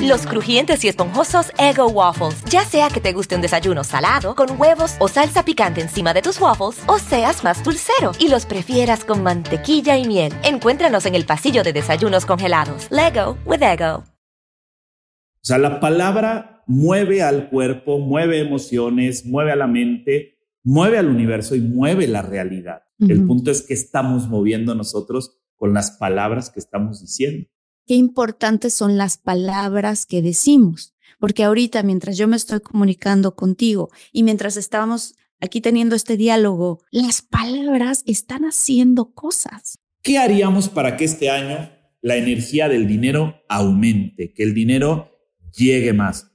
Los crujientes y esponjosos Ego Waffles. Ya sea que te guste un desayuno salado, con huevos o salsa picante encima de tus waffles, o seas más dulcero y los prefieras con mantequilla y miel. Encuéntranos en el pasillo de desayunos congelados. Lego with Ego. O sea, la palabra mueve al cuerpo, mueve emociones, mueve a la mente, mueve al universo y mueve la realidad. Uh-huh. El punto es que estamos moviendo nosotros con las palabras que estamos diciendo. Qué importantes son las palabras que decimos, porque ahorita mientras yo me estoy comunicando contigo y mientras estábamos aquí teniendo este diálogo, las palabras están haciendo cosas. ¿Qué haríamos para que este año la energía del dinero aumente, que el dinero llegue más?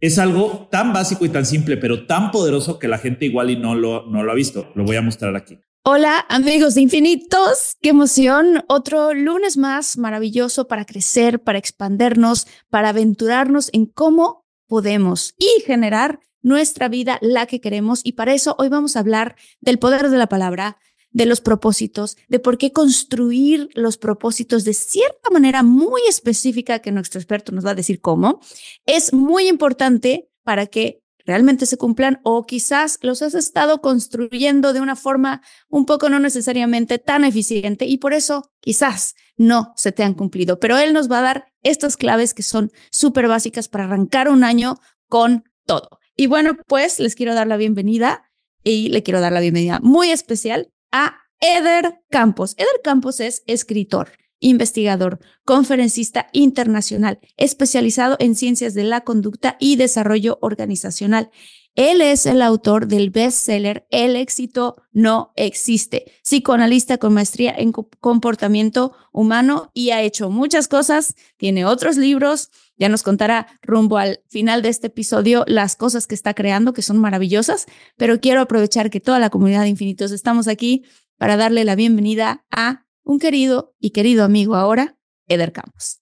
Es algo tan básico y tan simple, pero tan poderoso que la gente igual y no lo ha visto. Lo voy a mostrar aquí. Hola amigos de Infinitos, qué emoción, otro lunes más maravilloso para crecer, para expandernos, para aventurarnos en cómo podemos y generar nuestra vida la que queremos, y para eso hoy vamos a hablar del poder de la palabra, de los propósitos, de por qué construir los propósitos de cierta manera muy específica que nuestro experto nos va a decir cómo, es muy importante para que realmente se cumplan, o quizás los has estado construyendo de una forma un poco no necesariamente tan eficiente y por eso quizás no se te han cumplido. Pero él nos va a dar estas claves que son súper básicas para arrancar un año con todo. Y bueno, pues les quiero dar la bienvenida y le quiero dar la bienvenida muy especial a Eder Campos. Eder Campos es escritor, investigador, conferencista internacional, especializado en ciencias de la conducta y desarrollo organizacional. Él es el autor del bestseller El éxito no existe, psicoanalista con maestría en comportamiento humano y ha hecho muchas cosas, tiene otros libros, ya nos contará rumbo al final de este episodio las cosas que está creando que son maravillosas, pero quiero aprovechar que toda la comunidad de Infinitos estamos aquí para darle la bienvenida a un querido y querido amigo ahora, Eder Campos.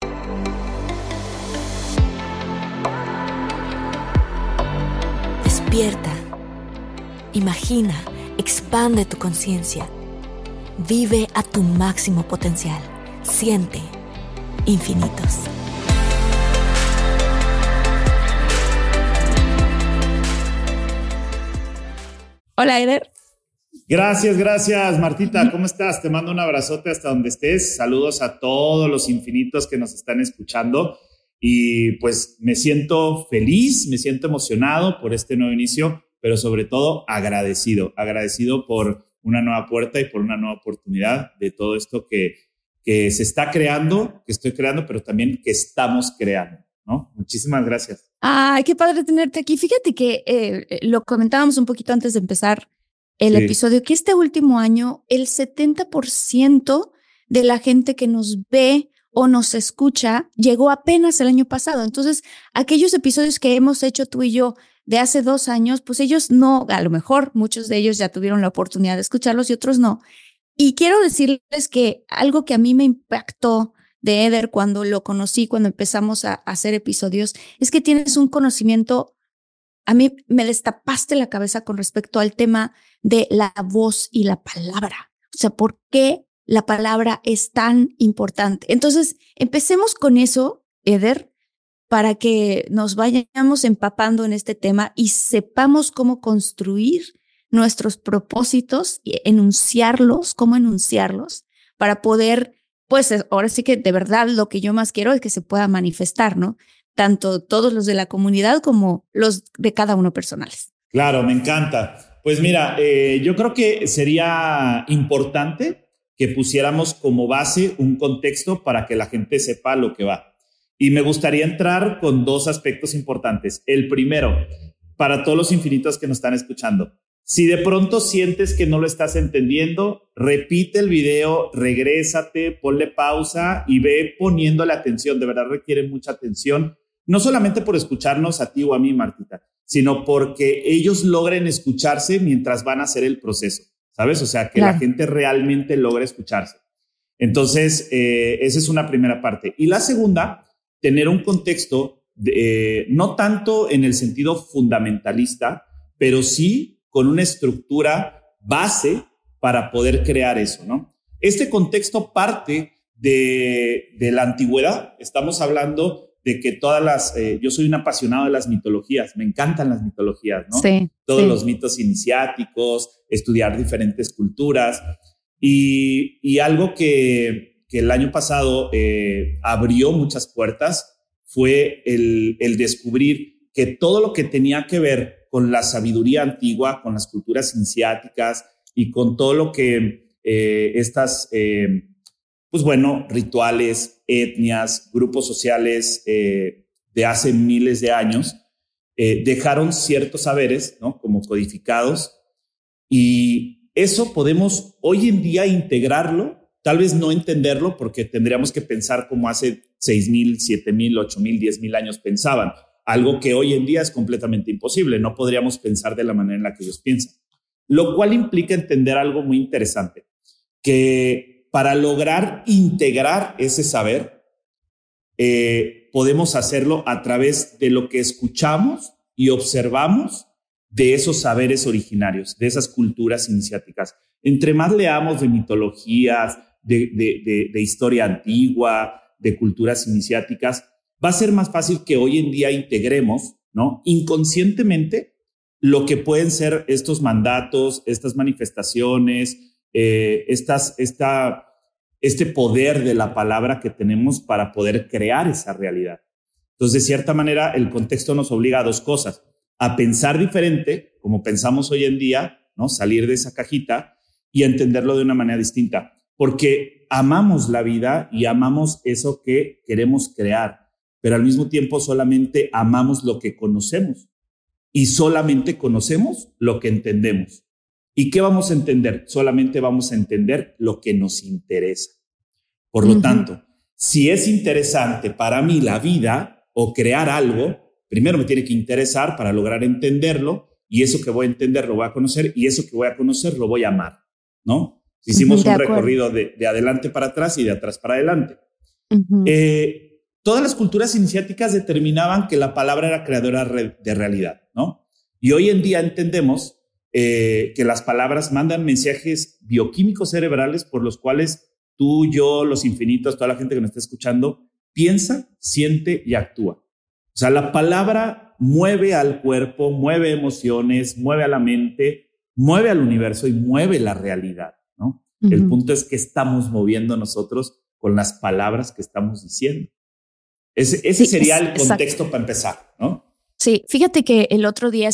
Despierta, imagina, expande tu conciencia, vive a tu máximo potencial, siente infinitos. Hola, Eder. Gracias, Martita. ¿Cómo estás? Te mando un abrazote hasta donde estés. Saludos a todos los infinitos que nos están escuchando. Y pues me siento feliz, me siento emocionado por este nuevo inicio, pero sobre todo agradecido por una nueva puerta y por una nueva oportunidad de todo esto que se está creando, que estoy creando, pero también que estamos creando, ¿no? Muchísimas gracias. Ay, qué padre tenerte aquí. Fíjate que lo comentábamos un poquito antes de empezar el episodio, que este último año el 70% de la gente que nos ve o nos escucha llegó apenas el año pasado. Entonces, aquellos episodios que hemos hecho tú y yo de hace 2 años, pues ellos no, a lo mejor muchos de ellos ya tuvieron la oportunidad de escucharlos y otros no. Y quiero decirles que algo que a mí me impactó de Eder cuando lo conocí, cuando empezamos a hacer episodios, es que tienes un conocimiento. A mí me destapaste la cabeza con respecto al tema de la voz y la palabra. O sea, ¿por qué la palabra es tan importante? Entonces, empecemos con eso, Eder, para que nos vayamos empapando en este tema y sepamos cómo construir nuestros propósitos y cómo enunciarlos para poder, pues ahora sí que de verdad lo que yo más quiero es que se pueda manifestar, ¿no? Tanto todos los de la comunidad como los de cada uno personales. Claro, me encanta. Pues mira, yo creo que sería importante que pusiéramos como base un contexto para que la gente sepa lo que va. Y me gustaría entrar con dos aspectos importantes. El primero, para todos los infinitos que nos están escuchando, si de pronto sientes que no lo estás entendiendo, repite el video, regrésate, ponle pausa y ve poniéndole atención. De verdad requiere mucha atención, no solamente por escucharnos a ti o a mí, Martita, sino porque ellos logren escucharse mientras van a hacer el proceso, ¿sabes? O sea, que claro, la gente realmente logre escucharse. Entonces, esa es una primera parte. Y la segunda, tener un contexto de, no tanto en el sentido fundamentalista, pero sí con una estructura base para poder crear eso, ¿no? Este contexto parte de la antigüedad. Estamos hablando de que todas las, yo soy un apasionado de las mitologías, me encantan las mitologías, ¿no? Sí, todos sí. Los mitos iniciáticos, estudiar diferentes culturas y algo que el año pasado abrió muchas puertas fue el descubrir que todo lo que tenía que ver con la sabiduría antigua, con las culturas iniciáticas y con todo lo que estas... pues bueno, rituales, etnias, grupos sociales de hace miles de años dejaron ciertos saberes, ¿no? Como codificados, y eso podemos hoy en día integrarlo, tal vez no entenderlo porque tendríamos que pensar como hace 6,000, 7,000, 8,000, 10,000 años pensaban, algo que hoy en día es completamente imposible, no podríamos pensar de la manera en la que ellos piensan, lo cual implica entender algo muy interesante, que para lograr integrar ese saber, podemos hacerlo a través de lo que escuchamos y observamos de esos saberes originarios, de esas culturas iniciáticas. Entre más leamos de mitologías, de historia antigua, de culturas iniciáticas, va a ser más fácil que hoy en día integremos, ¿no?, inconscientemente lo que pueden ser estos mandatos, estas manifestaciones, este poder de la palabra que tenemos para poder crear esa realidad. Entonces, de cierta manera, el contexto nos obliga a dos cosas: a pensar diferente, como pensamos hoy en día, ¿no?, salir de esa cajita y entenderlo de una manera distinta, porque amamos la vida y amamos eso que queremos crear, pero al mismo tiempo solamente amamos lo que conocemos y solamente conocemos lo que entendemos. ¿Y qué vamos a entender? Solamente vamos a entender lo que nos interesa. Por lo tanto, si es interesante para mí la vida o crear algo, primero me tiene que interesar para lograr entenderlo, y eso que voy a entender lo voy a conocer, y eso que voy a conocer lo voy a amar, ¿no? Hicimos un recorrido de adelante para atrás y de atrás para adelante. Todas las culturas iniciáticas determinaban que la palabra era creadora de realidad, ¿no? Y hoy en día entendemos que las palabras mandan mensajes bioquímicos cerebrales por los cuales tú, yo, los infinitos, toda la gente que nos está escuchando, piensa, siente y actúa. O sea, la palabra mueve al cuerpo, mueve emociones, mueve a la mente, mueve al universo y mueve la realidad, ¿no? El punto es que estamos moviendo nosotros con las palabras que estamos diciendo. Ese sería el contexto para empezar, ¿no? Sí, fíjate que el otro día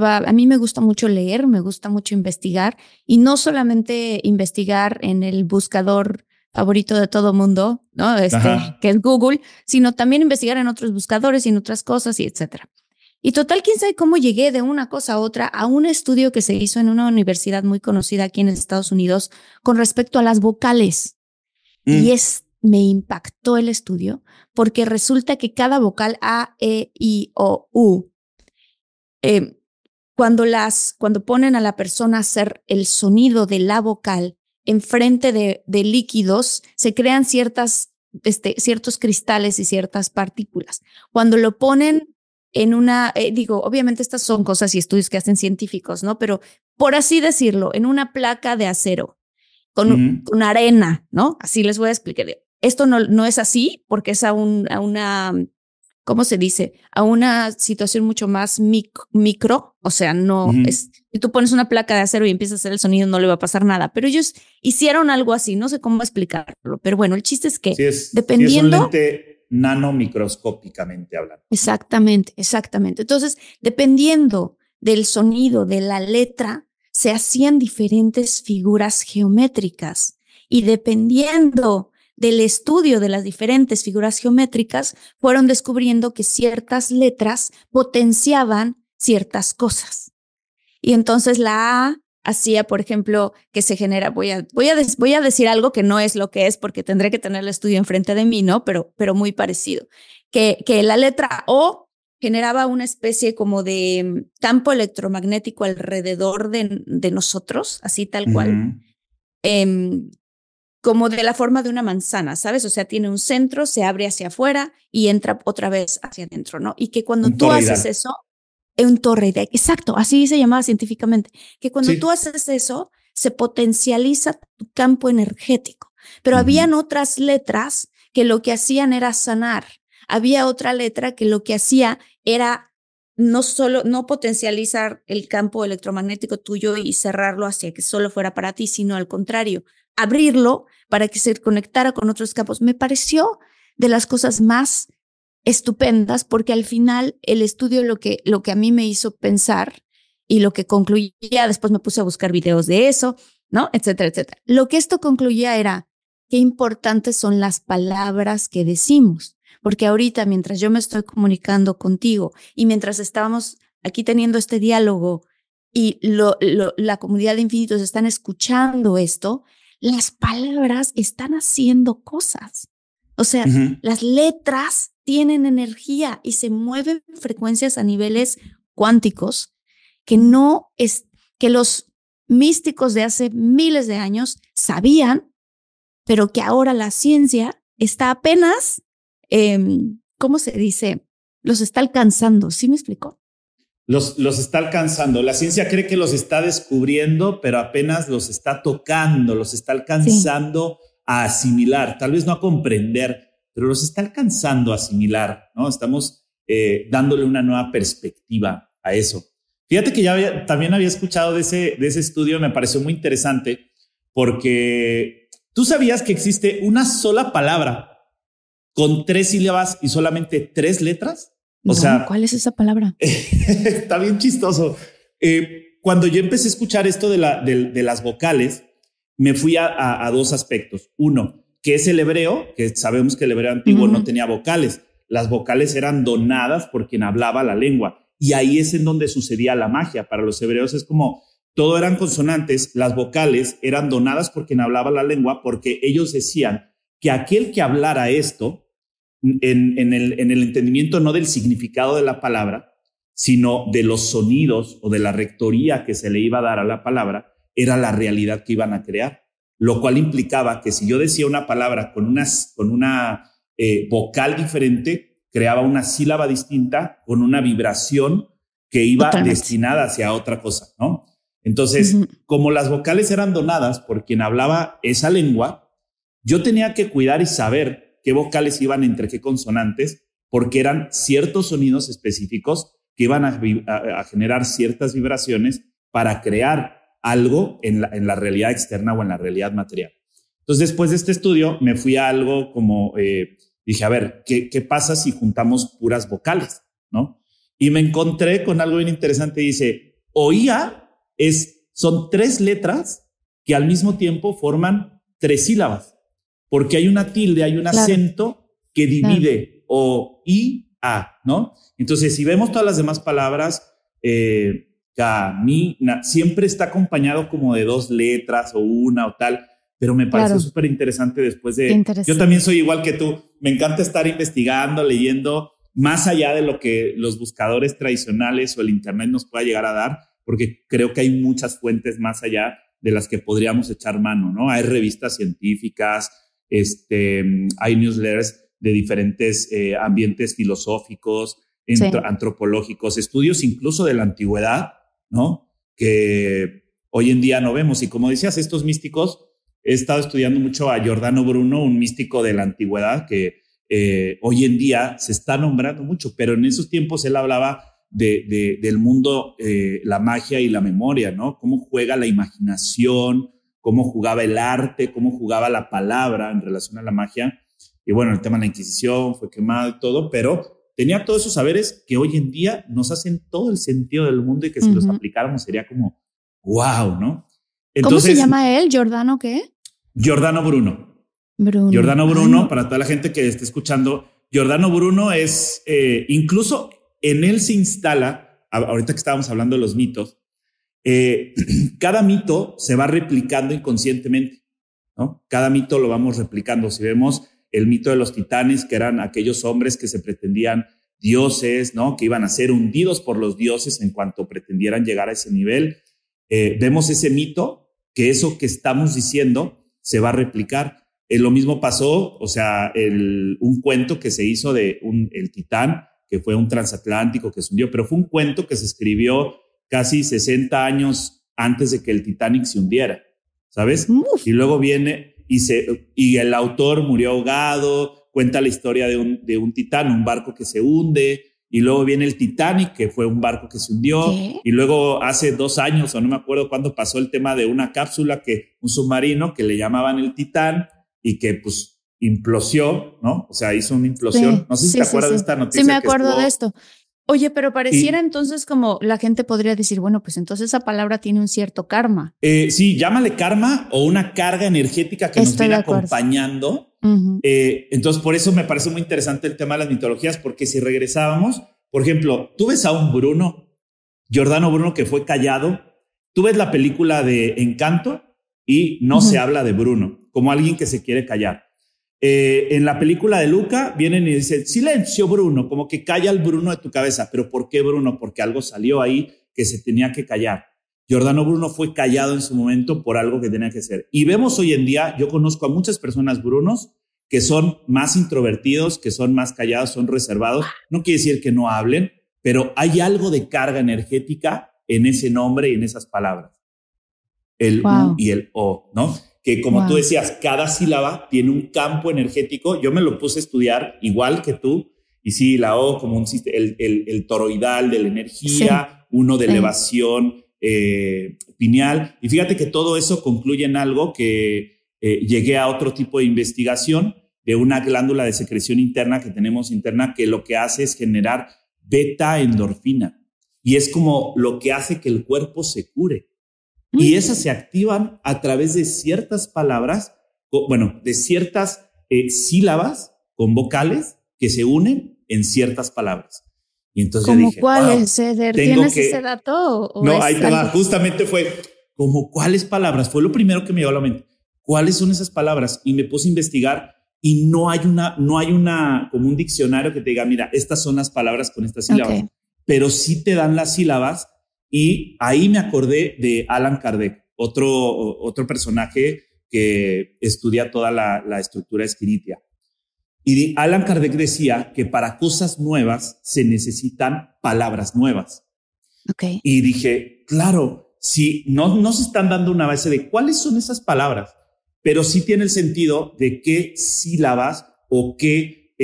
a mí me gusta mucho leer, me gusta mucho investigar, y no solamente investigar en el buscador favorito de todo mundo, ¿no? Que es Google, sino también investigar en otros buscadores y en otras cosas, y etcétera. Y total, quién sabe cómo llegué de una cosa a otra a un estudio que se hizo en una universidad muy conocida aquí en Estados Unidos con respecto a las vocales. Y me impactó el estudio porque resulta que cada vocal A, E, I, O, U, cuando ponen a la persona a hacer el sonido de la vocal enfrente de líquidos, se crean ciertos cristales y ciertas partículas. Cuando lo ponen en una, obviamente estas son cosas y estudios que hacen científicos, ¿no? Pero por así decirlo, en una placa de acero con arena, ¿no? Así les voy a explicar. Esto no es así porque es a una ¿cómo se dice? A una situación mucho más micro, o sea, no es, si tú pones una placa de acero y empiezas a hacer el sonido, no le va a pasar nada, pero ellos hicieron algo así, no sé cómo explicarlo, pero bueno, el chiste es que dependiendo... Sí, es un lente nanomicroscópicamente hablando. Exactamente. Entonces, dependiendo del sonido de la letra, se hacían diferentes figuras geométricas, y dependiendo del estudio de las diferentes figuras geométricas, fueron descubriendo que ciertas letras potenciaban ciertas cosas. Y entonces la A hacía, por ejemplo, que se genera, voy a decir algo que no es lo que es porque tendré que tener el estudio enfrente de mí, ¿no? Pero muy parecido. Que la letra O generaba una especie como de campo electromagnético alrededor de nosotros, así tal cual, como de la forma de una manzana, ¿sabes? O sea, tiene un centro, se abre hacia afuera y entra otra vez hacia adentro, ¿no? Y que cuando tú haces eso, un toroidal, exacto, así se llamaba científicamente, que cuando tú haces eso, se potencializa tu campo energético. Pero habían otras letras que lo que hacían era sanar. Había otra letra que lo que hacía era no solo no potencializar el campo electromagnético tuyo y cerrarlo hacia que solo fuera para ti, sino al contrario, abrirlo para que se conectara con otros campos. Me pareció de las cosas más estupendas porque al final el estudio lo que a mí me hizo pensar y lo que concluía, después me puse a buscar videos de eso, ¿no? Etcétera, etcétera. Lo que esto concluía era qué importantes son las palabras que decimos. Porque ahorita, mientras yo me estoy comunicando contigo y mientras estábamos aquí teniendo este diálogo y la comunidad de infinitos están escuchando esto, las palabras están haciendo cosas. O sea, las letras tienen energía y se mueven frecuencias a niveles cuánticos que los místicos de hace miles de años sabían, pero que ahora la ciencia está apenas... ¿cómo se dice? Los está alcanzando, ¿sí me explicó? Los está alcanzando. La ciencia cree que los está descubriendo, pero apenas los está tocando, los está alcanzando a asimilar, tal vez no a comprender, pero los está alcanzando a asimilar, ¿no? Estamos dándole una nueva perspectiva a eso. Fíjate que también había escuchado de ese estudio, me pareció muy interesante, porque tú sabías que existe una sola palabra con 3 sílabas y solamente 3 letras. No, o sea, ¿cuál es esa palabra? Está bien chistoso. Cuando yo empecé a escuchar esto de las vocales, me fui a 2 aspectos. Uno, que es el hebreo, que sabemos que el hebreo antiguo no tenía vocales. Las vocales eran donadas por quien hablaba la lengua. Y ahí es en donde sucedía la magia. Para los hebreos es como todo eran consonantes, las vocales eran donadas por quien hablaba la lengua, porque ellos decían que aquel que hablara esto, en el entendimiento no del significado de la palabra, sino de los sonidos o de la rectoría que se le iba a dar a la palabra, era la realidad que iban a crear, lo cual implicaba que si yo decía una palabra con una vocal diferente, creaba una sílaba distinta con una vibración que iba destinada hacia otra cosa, ¿no? Entonces, como las vocales eran donadas por quien hablaba esa lengua, yo tenía que cuidar y saber qué vocales iban entre qué consonantes, porque eran ciertos sonidos específicos que iban a generar ciertas vibraciones para crear algo en la realidad externa o en la realidad material. Entonces, después de este estudio, me fui a algo como, dije, a ver, ¿qué pasa si juntamos puras vocales, ¿no? Y me encontré con algo bien interesante. Dice, oía son 3 letras que al mismo tiempo forman 3 sílabas. Porque hay una tilde, hay un acento que divide o i, a, ¿no? Entonces, si vemos todas las demás palabras, camina, siempre está acompañado como de 2 letras o una o tal, pero me pareció súper interesante después de... Yo también soy igual que tú, me encanta estar investigando, leyendo, más allá de lo que los buscadores tradicionales o el internet nos pueda llegar a dar, porque creo que hay muchas fuentes más allá de las que podríamos echar mano, ¿no? Hay revistas científicas, hay newsletters de diferentes ambientes filosóficos, antropológicos, estudios incluso de la antigüedad, ¿no? Que hoy en día no vemos. Y como decías, estos místicos, he estado estudiando mucho a Giordano Bruno, un místico de la antigüedad que hoy en día se está nombrando mucho, pero en esos tiempos él hablaba del mundo, la magia y la memoria, ¿no? Cómo juega la imaginación, cómo jugaba el arte, cómo jugaba la palabra en relación a la magia. Y bueno, el tema de la Inquisición fue quemado y todo, pero tenía todos esos saberes que hoy en día nos hacen todo el sentido del mundo y que si los aplicáramos sería como wow, ¿no? Entonces, ¿cómo se llama él? ¿Giordano qué? Giordano Bruno. Bruno. Giordano Bruno, para toda la gente que esté escuchando, Giordano Bruno es, incluso en él se instala, ahorita que estábamos hablando de los mitos, cada mito se va replicando inconscientemente, ¿no? Cada mito lo vamos replicando. Si vemos el mito de los titanes, que eran aquellos hombres que se pretendían dioses, ¿no? Que iban a ser hundidos por los dioses en cuanto pretendieran llegar a ese nivel. Vemos ese mito, que eso que estamos diciendo se va a replicar. Lo mismo pasó, o sea, un cuento que se hizo de el titán, que fue un transatlántico que se hundió, pero fue un cuento que se escribió casi 60 años antes de que el Titanic se hundiera, ¿sabes? Uf. Y luego viene y el autor murió ahogado, cuenta la historia de un titán, un barco que se hunde, y luego viene el Titanic, que fue un barco que se hundió. ¿Qué? Y luego hace 2 años, o no me acuerdo cuándo, pasó el tema de una cápsula, que un submarino que le llamaban el Titán y que pues implosió, ¿no? O sea, hizo una implosión. Sí, no sé si te acuerdas de esta noticia. Sí, me acuerdo de esto. Oye, pero pareciera entonces como la gente podría decir, bueno, pues entonces esa palabra tiene un cierto karma. Sí, llámale karma o una carga energética que nos viene acompañando. Uh-huh. Entonces, por eso me parece muy interesante el tema de las mitologías, porque si regresábamos, por ejemplo, tú ves a un Bruno, Giordano Bruno, que fue callado, tú ves la película de Encanto y no se habla de Bruno, como alguien que se quiere callar. En la película de Luca vienen y dicen silencio Bruno, como que calla el Bruno de tu cabeza, pero ¿por qué Bruno? Porque algo salió ahí que se tenía que callar. Giordano Bruno fue callado en su momento por algo que tenía que ser, y vemos hoy en día, yo conozco a muchas personas Brunos que son más introvertidos, que son más callados, son reservados. No quiere decir que no hablen, pero hay algo de carga energética en ese nombre y en esas palabras, el wow. U y el O, ¿no? Que como wow. Tú decías, cada sílaba tiene un campo energético. Yo me lo puse a estudiar igual que tú. Y sí, la O como el toroidal de la energía, sí. Uno de elevación pineal. Y fíjate que todo eso concluye en algo que llegué a otro tipo de investigación de una glándula de secreción interna que tenemos interna, que lo que hace es generar beta endorfina. Y es como lo que hace que el cuerpo se cure. Y esas se activan a través de ciertas palabras, de ciertas sílabas con vocales que se unen en ciertas palabras. Y entonces ¿como yo dije, cuáles, Eder? ¿Tienes ese dato? No, ahí te va. Justamente fue, ¿como cuáles palabras? Fue lo primero que me llegó a la mente. ¿Cuáles son esas palabras? Y me puse a investigar y no hay como un diccionario que te diga, mira, estas son las palabras con estas sílabas. Okay. Pero sí te dan las sílabas. Y ahí me acordé de Alan Kardec, otro personaje que estudia toda la estructura espiritia. Y Alan Kardec decía que para cosas nuevas se necesitan palabras nuevas. Okay. Y dije, claro, si no se están dando una base de cuáles son esas palabras, pero sí tiene el sentido de qué sílabas o qué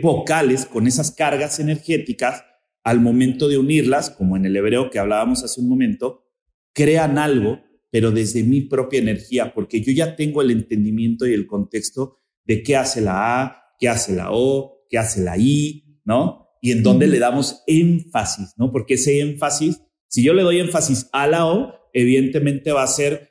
vocales con esas cargas energéticas, al momento de unirlas, como en el hebreo que hablábamos hace un momento, crean algo, pero desde mi propia energía, porque yo ya tengo el entendimiento y el contexto de qué hace la A, qué hace la O, qué hace la I, ¿no? Y en dónde le damos énfasis, ¿no? Porque ese énfasis, si yo le doy énfasis a la O, evidentemente va a ser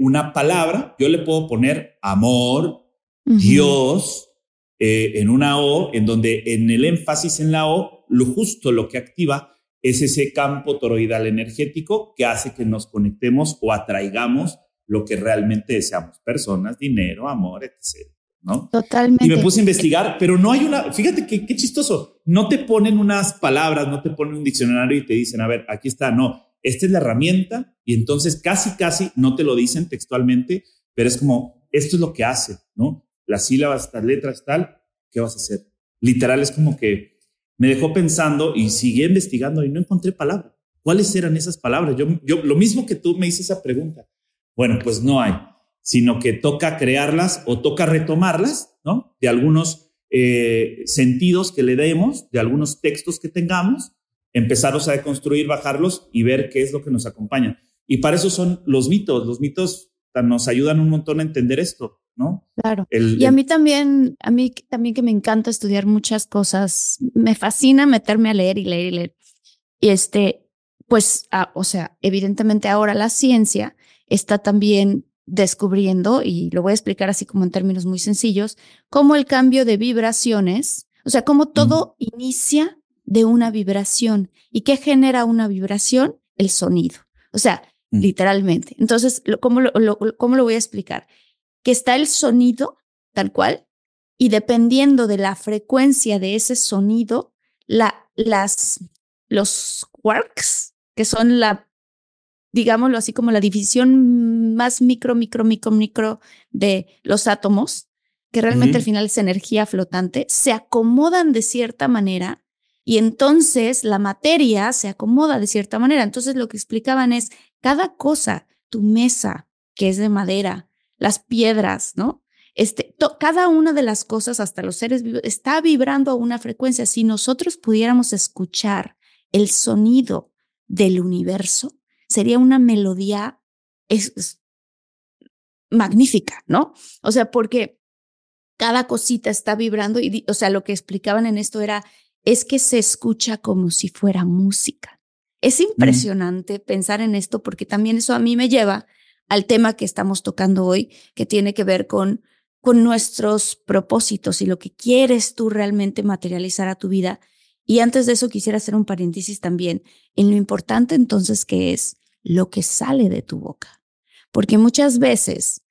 una palabra. Yo le puedo poner amor, Dios, en una O, en donde en el énfasis en la O, lo que activa es ese campo toroidal energético que hace que nos conectemos o atraigamos lo que realmente deseamos, personas, dinero, amor, etc., ¿no? Totalmente. Y me puse a investigar, pero no hay una, fíjate qué chistoso, no te ponen unas palabras, no te ponen un diccionario y te dicen, a ver, aquí está, no, esta es la herramienta, y entonces casi no te lo dicen textualmente, pero es como, esto es lo que hace, ¿no? Las sílabas, las letras, tal, ¿qué vas a hacer? Literal es como que me dejó pensando y seguí investigando y no encontré palabras. ¿Cuáles eran esas palabras? Yo lo mismo que tú me hice esa pregunta. Bueno, pues no hay, sino que toca crearlas o toca retomarlas, ¿no? De algunos sentidos que le demos, de algunos textos que tengamos, empezarlos a deconstruir, bajarlos y ver qué es lo que nos acompaña. Y para eso son los mitos. Los mitos nos ayudan un montón a entender esto, ¿no? Claro. Y a mí también que me encanta estudiar muchas cosas, me fascina meterme a leer y leer y leer. Y evidentemente ahora la ciencia está también descubriendo, y lo voy a explicar así como en términos muy sencillos, cómo el cambio de vibraciones, o sea, cómo todo inicia de una vibración. ¿Y qué genera una vibración? El sonido. O sea, literalmente. Entonces, ¿cómo lo voy a explicar? Que está el sonido tal cual y dependiendo de la frecuencia de ese sonido, los quarks, que son digámoslo así como la división más micro de los átomos, que realmente al final es energía flotante, se acomodan de cierta manera y entonces la materia se acomoda de cierta manera. Entonces lo que explicaban es cada cosa, tu mesa, que es de madera, las piedras, ¿no? Cada una de las cosas, hasta los seres vivos, está vibrando a una frecuencia. Si nosotros pudiéramos escuchar el sonido del universo, sería una melodía magnífica, ¿no? O sea, porque cada cosita está vibrando y, o sea, lo que explicaban en esto es que se escucha como si fuera música. Es impresionante pensar en esto, porque también eso a mí me lleva al tema que estamos tocando hoy, que tiene que ver con nuestros propósitos y lo que quieres tú realmente materializar a tu vida. Y antes de eso quisiera hacer un paréntesis también en lo importante entonces que es lo que sale de tu boca. Porque muchas veces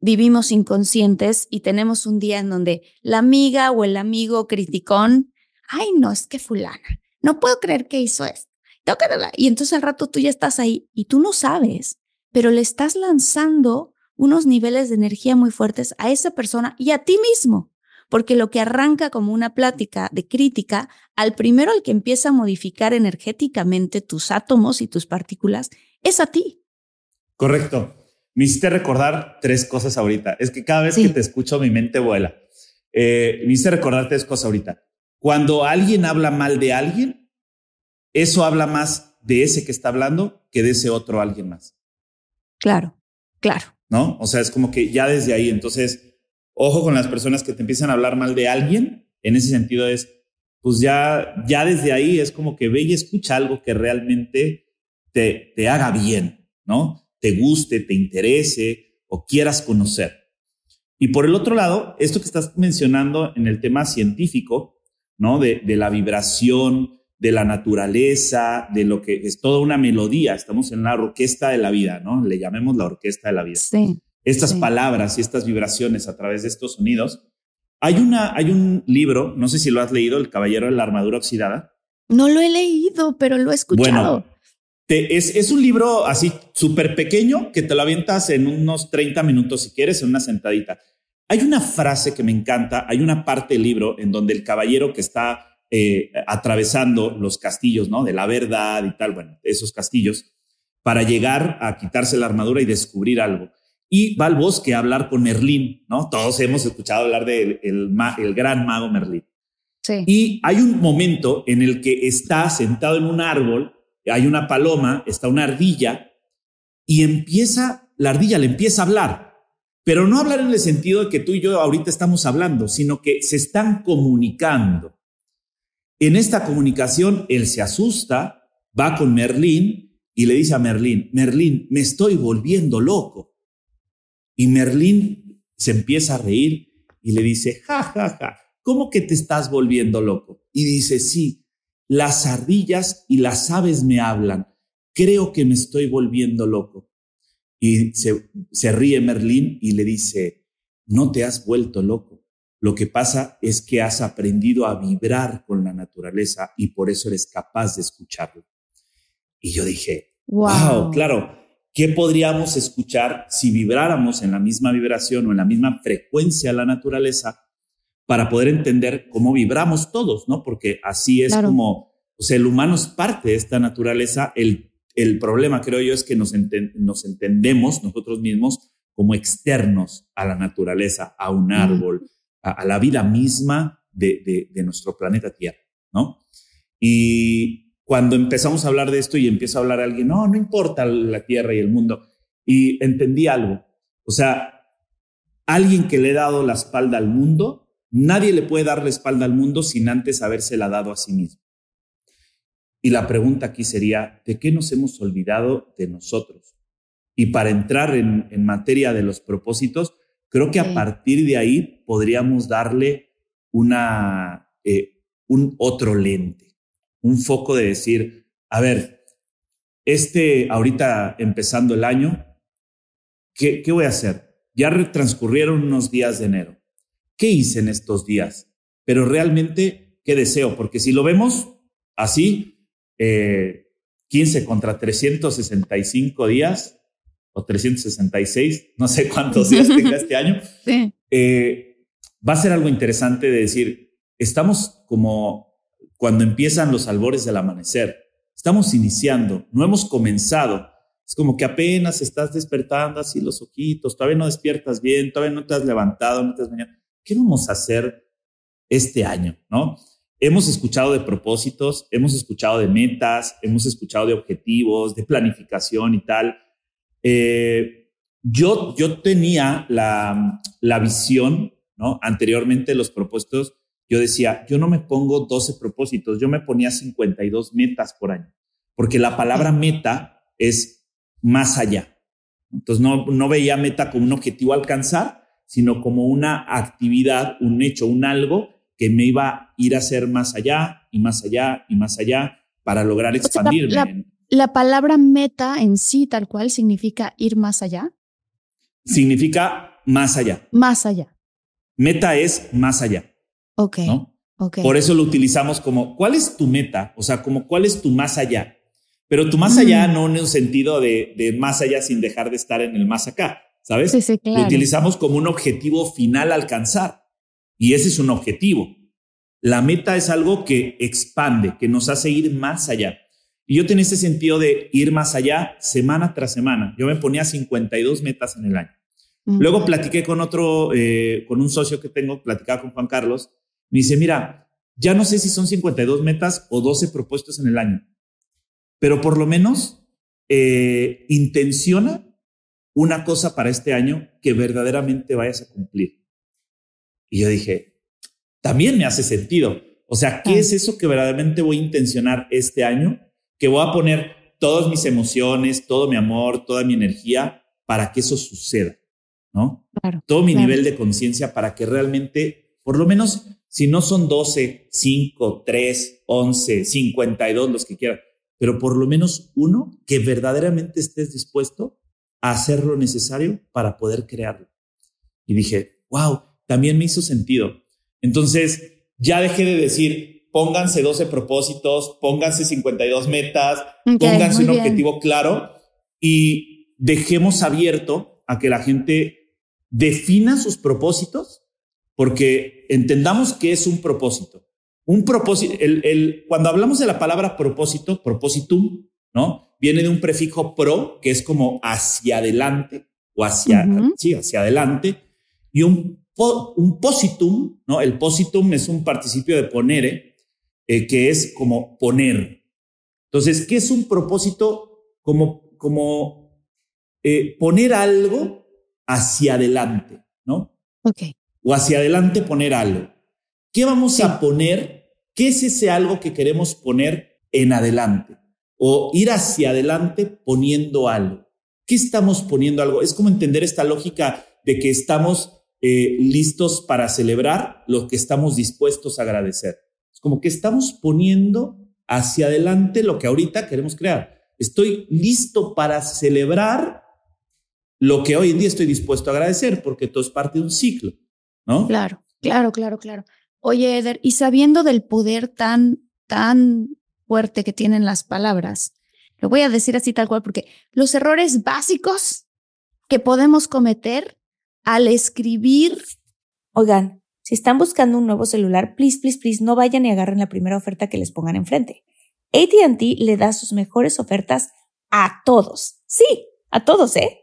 vivimos inconscientes y tenemos un día en donde la amiga o el amigo criticón, ay no, es que fulana, no puedo creer que hizo esto. Y entonces al rato tú ya estás ahí y tú no sabes, pero le estás lanzando unos niveles de energía muy fuertes a esa persona y a ti mismo. Porque lo que arranca como una plática de crítica, al primero al que empieza a modificar energéticamente tus átomos y tus partículas, es a ti. Correcto. Me hiciste recordar tres cosas ahorita. Es que cada vez que te escucho mi mente vuela. Me hiciste recordar tres cosas ahorita. Cuando alguien habla mal de alguien, eso habla más de ese que está hablando que de ese otro alguien más. Claro, claro. ¿No? O sea, es como que ya desde ahí, entonces... Ojo con las personas que te empiezan a hablar mal de alguien. En ese sentido es, pues ya desde ahí es como que ve y escucha algo que realmente te haga bien, ¿no? Te guste, te interese o quieras conocer. Y por el otro lado, esto que estás mencionando en el tema científico, ¿no? De la vibración, de la naturaleza, de lo que es toda una melodía. Estamos en la orquesta de la vida, ¿no? Le llamemos la orquesta de la vida. Sí. Estas palabras y estas vibraciones a través de estos sonidos. Hay un libro, no sé si lo has leído, El Caballero de la Armadura Oxidada. No lo he leído, pero lo he escuchado. Bueno, es un libro así súper pequeño que te lo avientas en unos 30 minutos, si quieres, en una sentadita. Hay una frase que me encanta. Hay una parte del libro en donde el caballero que está atravesando los castillos, ¿no? De la verdad y tal, bueno, esos castillos, para llegar a quitarse la armadura y descubrir algo. Y va al bosque a hablar con Merlín, ¿no? Todos hemos escuchado hablar del gran mago Merlín. Sí. Y hay un momento en el que está sentado en un árbol, hay una paloma, está una ardilla, y la ardilla le empieza a hablar, pero no hablar en el sentido de que tú y yo ahorita estamos hablando, sino que se están comunicando. En esta comunicación, él se asusta, va con Merlín y le dice a Merlín, Merlín, me estoy volviendo loco. Y Merlín se empieza a reír y le dice, ja, ja, ja, ¿cómo que te estás volviendo loco? Y dice, sí, las ardillas y las aves me hablan. Creo que me estoy volviendo loco. Y se ríe Merlín y le dice, no te has vuelto loco. Lo que pasa es que has aprendido a vibrar con la naturaleza y por eso eres capaz de escucharlo. Y yo dije, wow, claro. ¿Qué podríamos escuchar si vibráramos en la misma vibración o en la misma frecuencia de la naturaleza para poder entender cómo vibramos todos, ¿no? Porque así es como, o sea, el humano es parte de esta naturaleza. El problema, creo yo, es que nos entendemos nosotros mismos como externos a la naturaleza, a un árbol, a la vida misma de nuestro planeta Tierra, ¿no? Y cuando empezamos a hablar de esto y empiezo a hablar a alguien, no importa la tierra y el mundo. Y entendí algo. O sea, alguien que le ha dado la espalda al mundo, nadie le puede dar la espalda al mundo sin antes habérsela dado a sí mismo. Y la pregunta aquí sería, ¿de qué nos hemos olvidado de nosotros? Y para entrar en materia de los propósitos, creo que a partir de ahí podríamos darle un otro lente, un foco de decir, a ver, ahorita empezando el año, ¿qué voy a hacer? Ya transcurrieron unos días de enero. ¿Qué hice en estos días? Pero realmente, ¿qué deseo? Porque si lo vemos así, 15 contra 365 días, o 366, no sé cuántos días tenga este año, sí. Va a ser algo interesante de decir, estamos como cuando empiezan los albores del amanecer, estamos iniciando, no hemos comenzado, es como que apenas estás despertando así los ojitos, todavía no despiertas bien, todavía no te has levantado, no te has bañado. ¿Qué vamos a hacer este año? ¿No? Hemos escuchado de propósitos, hemos escuchado de metas, hemos escuchado de objetivos, de planificación y tal. Yo tenía la visión, ¿no? Anteriormente los propósitos, yo decía, yo no me pongo 12 propósitos, yo me ponía 52 metas por año, porque la palabra meta es más allá. Entonces no veía meta como un objetivo a alcanzar, sino como una actividad, un hecho, un algo que me iba a ir a hacer más allá y más allá y más allá para lograr expandirme. La palabra meta en sí, tal cual, significa ir más allá. Significa más allá. Más allá. Meta es más allá. Ok. ¿No? Okay. Por eso lo utilizamos como, ¿cuál es tu meta? O sea, como, ¿cuál es tu más allá? Pero tu más allá no en un sentido de más allá sin dejar de estar en el más acá, ¿sabes? Sí, sí, claro. Lo utilizamos como un objetivo final a alcanzar. Y ese es un objetivo. La meta es algo que expande, que nos hace ir más allá. Y yo tenía ese sentido de ir más allá semana tras semana. Yo me ponía 52 metas en el año. Luego platiqué con con un socio que tengo, platicaba con Juan Carlos. Me dice, mira, ya no sé si son 52 metas o 12 propuestos en el año, pero por lo menos intenciona una cosa para este año que verdaderamente vayas a cumplir. Y yo dije, también me hace sentido. O sea, ¿qué es eso que verdaderamente voy a intencionar este año? Que voy a poner todas mis emociones, todo mi amor, toda mi energía para que eso suceda, ¿no? Claro, todo mi nivel de conciencia para que realmente, por lo menos, si no son 12, 5, 3, 11, 52, los que quieran, pero por lo menos uno que verdaderamente estés dispuesto a hacer lo necesario para poder crearlo. Y dije, wow, también me hizo sentido. Entonces, ya dejé de decir, pónganse 12 propósitos, pónganse 52 metas, pónganse un objetivo claro y dejemos abierto a que la gente defina sus propósitos, porque entendamos que es un propósito. Un propósito, cuando hablamos de la palabra propósito, propositum, ¿no? Viene de un prefijo pro, que es como hacia adelante o hacia adelante, y un positum, ¿no? El positum es un participio de ponere, que es como poner. Entonces, ¿qué es un propósito? Como poner algo hacia adelante, ¿no? Okay. O hacia adelante poner algo. ¿Qué vamos a poner? ¿Qué es ese algo que queremos poner en adelante? O ir hacia adelante poniendo algo. ¿Qué estamos poniendo algo? Es como entender esta lógica de que estamos listos para celebrar lo que estamos dispuestos a agradecer. Como que estamos poniendo hacia adelante lo que ahorita queremos crear. Estoy listo para celebrar lo que hoy en día estoy dispuesto a agradecer, porque todo es parte de un ciclo, ¿no? Claro. Oye, Eder, y sabiendo del poder tan fuerte que tienen las palabras, lo voy a decir así tal cual, porque los errores básicos que podemos cometer al escribir... Oigan, si están buscando un nuevo celular, please, no vayan y agarren la primera oferta que les pongan enfrente. AT&T le da sus mejores ofertas a todos. Sí, a todos, ¿eh?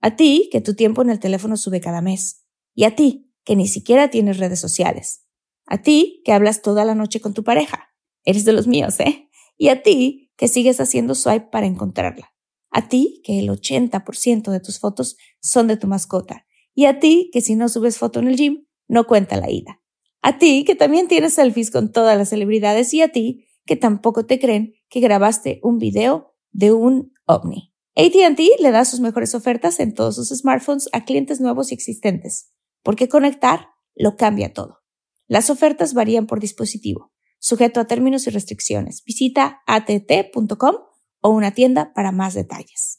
A ti, que tu tiempo en el teléfono sube cada mes. Y a ti, que ni siquiera tienes redes sociales. A ti, que hablas toda la noche con tu pareja. Eres de los míos, ¿eh? Y a ti, que sigues haciendo swipe para encontrarla. A ti, que el 80% de tus fotos son de tu mascota. Y a ti, que si no subes foto en el gym, no cuenta la ida. A ti, que también tienes selfies con todas las celebridades, y a ti, que tampoco te creen que grabaste un video de un ovni. AT&T le da sus mejores ofertas en todos sus smartphones a clientes nuevos y existentes, porque conectar lo cambia todo. Las ofertas varían por dispositivo, sujeto a términos y restricciones. Visita att.com o una tienda para más detalles.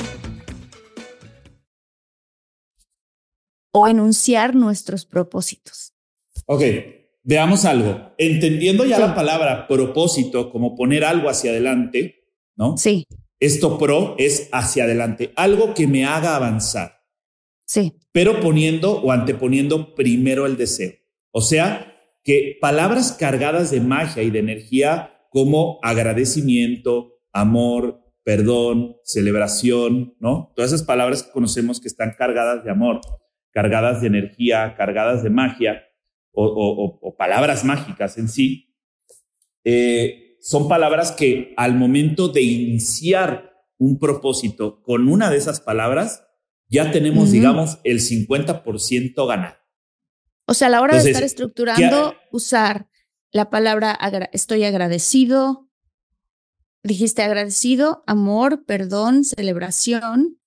O enunciar nuestros propósitos. Ok, veamos algo. Entendiendo ya la palabra propósito como poner algo hacia adelante, ¿no? Sí. Esto pro es hacia adelante, algo que me haga avanzar. Sí. Pero poniendo o anteponiendo primero el deseo. O sea, que palabras cargadas de magia y de energía como agradecimiento, amor, perdón, celebración, ¿no? Todas esas palabras que conocemos que están cargadas de amor, cargadas de energía, cargadas de magia o palabras mágicas en sí, son palabras que al momento de iniciar un propósito con una de esas palabras, ya tenemos, digamos, el 50% ganado. O sea, a la hora de estar estructurando, usar la palabra estoy agradecido, dijiste agradecido, amor, perdón, celebración.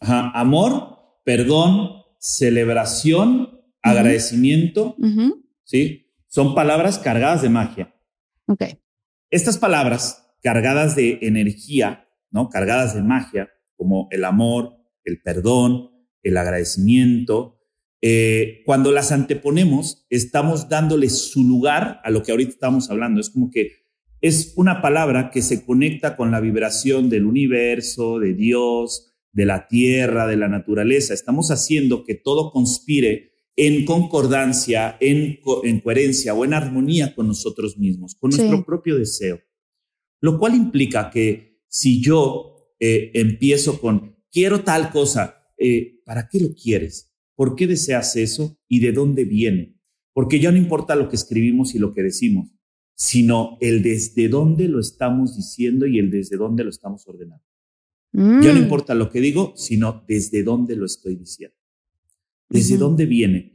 Ajá, amor, perdón, celebración, agradecimiento, ¿sí? Son palabras cargadas de magia. Ok. Estas palabras cargadas de energía, ¿no? Cargadas de magia, como el amor, el perdón, el agradecimiento. Cuando las anteponemos, estamos dándole su lugar a lo que ahorita estamos hablando. Es como que es una palabra que se conecta con la vibración del universo, de Dios, de la tierra, de la naturaleza. Estamos haciendo que todo conspire en concordancia, en coherencia o en armonía con nosotros mismos, con nuestro propio deseo. Lo cual implica que si yo empiezo con quiero tal cosa, ¿para qué lo quieres? ¿Por qué deseas eso? ¿Y de dónde viene? Porque ya no importa lo que escribimos y lo que decimos, sino el desde dónde lo estamos diciendo y el desde dónde lo estamos ordenando. Ya no importa lo que digo, sino desde dónde lo estoy diciendo, desde dónde viene.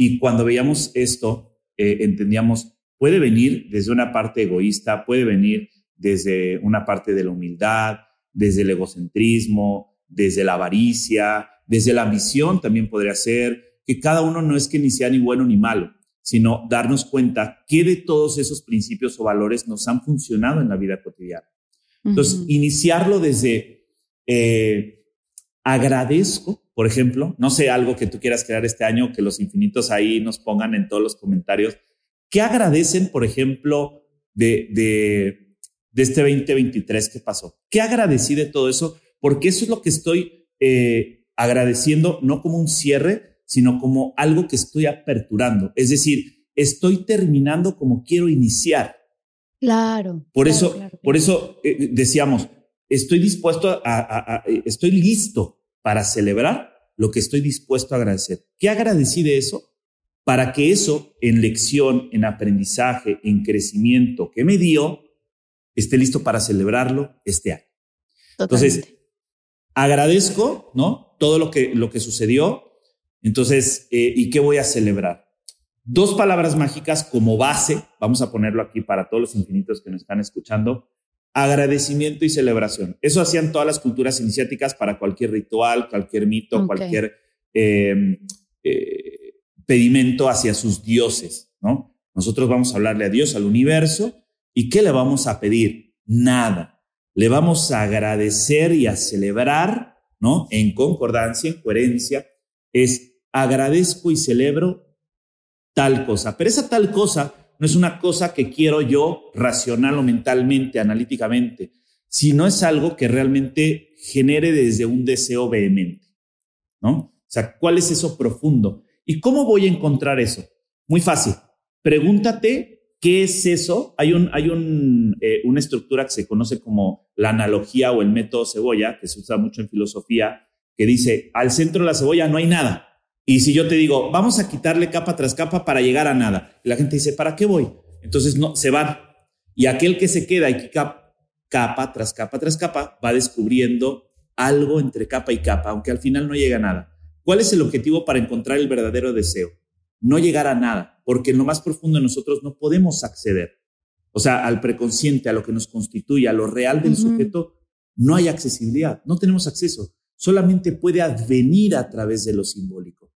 Y cuando veíamos esto, entendíamos, puede venir desde una parte egoísta, puede venir desde una parte de la humildad, desde el egocentrismo, desde la avaricia, desde la ambición también podría ser, que cada uno no es que ni sea ni bueno ni malo, sino darnos cuenta qué de todos esos principios o valores nos han funcionado en la vida cotidiana. Entonces, iniciarlo desde... agradezco, por ejemplo, no sé, algo que tú quieras crear este año, que los infinitos ahí nos pongan en todos los comentarios. ¿Qué agradecen, por ejemplo, de este 2023 que pasó? ¿Qué agradecí de todo eso? Porque eso es lo que estoy agradeciendo, no como un cierre, sino como algo que estoy aperturando. Es decir, estoy terminando como quiero iniciar. Claro. Por eso decíamos, estoy dispuesto estoy listo para celebrar lo que estoy dispuesto a agradecer. ¿Qué agradecí de eso? Para que eso en lección, en aprendizaje, en crecimiento que me dio, esté listo para celebrarlo este año. Totalmente. Entonces, agradezco, ¿no? Todo lo que sucedió. Entonces, ¿y qué voy a celebrar? Dos palabras mágicas como base. Vamos a ponerlo aquí para todos los infinitos que nos están escuchando. Agradecimiento y celebración. Eso hacían todas las culturas iniciáticas para cualquier ritual, cualquier mito, cualquier pedimento hacia sus dioses, ¿no? Nosotros vamos a hablarle a Dios, al universo, ¿y qué le vamos a pedir? Nada. Le vamos a agradecer y a celebrar, ¿no? En concordancia, en coherencia, es agradezco y celebro tal cosa. Pero esa tal cosa no es una cosa que quiero yo racional o mentalmente, analíticamente, sino es algo que realmente genere desde un deseo vehemente, ¿no? O sea, ¿cuál es eso profundo? ¿Y cómo voy a encontrar eso? Muy fácil. Pregúntate ¿Qué es eso? Hay una estructura que se conoce como la analogía o el método cebolla, que se usa mucho en filosofía, que dice, al centro de la cebolla no hay nada. Y si yo te digo, vamos a quitarle capa tras capa para llegar a nada, y la gente dice, ¿para qué voy? Entonces no, se van. Y aquel que se queda y capa tras capa tras capa va descubriendo algo entre capa y capa, aunque al final no llega a nada. ¿Cuál es el objetivo para encontrar el verdadero deseo? No llegar a nada, porque en lo más profundo de nosotros no podemos acceder. O sea, al preconsciente, a lo que nos constituye, a lo real del sujeto, no hay accesibilidad, no tenemos acceso. Solamente puede advenir a través de lo simbólico.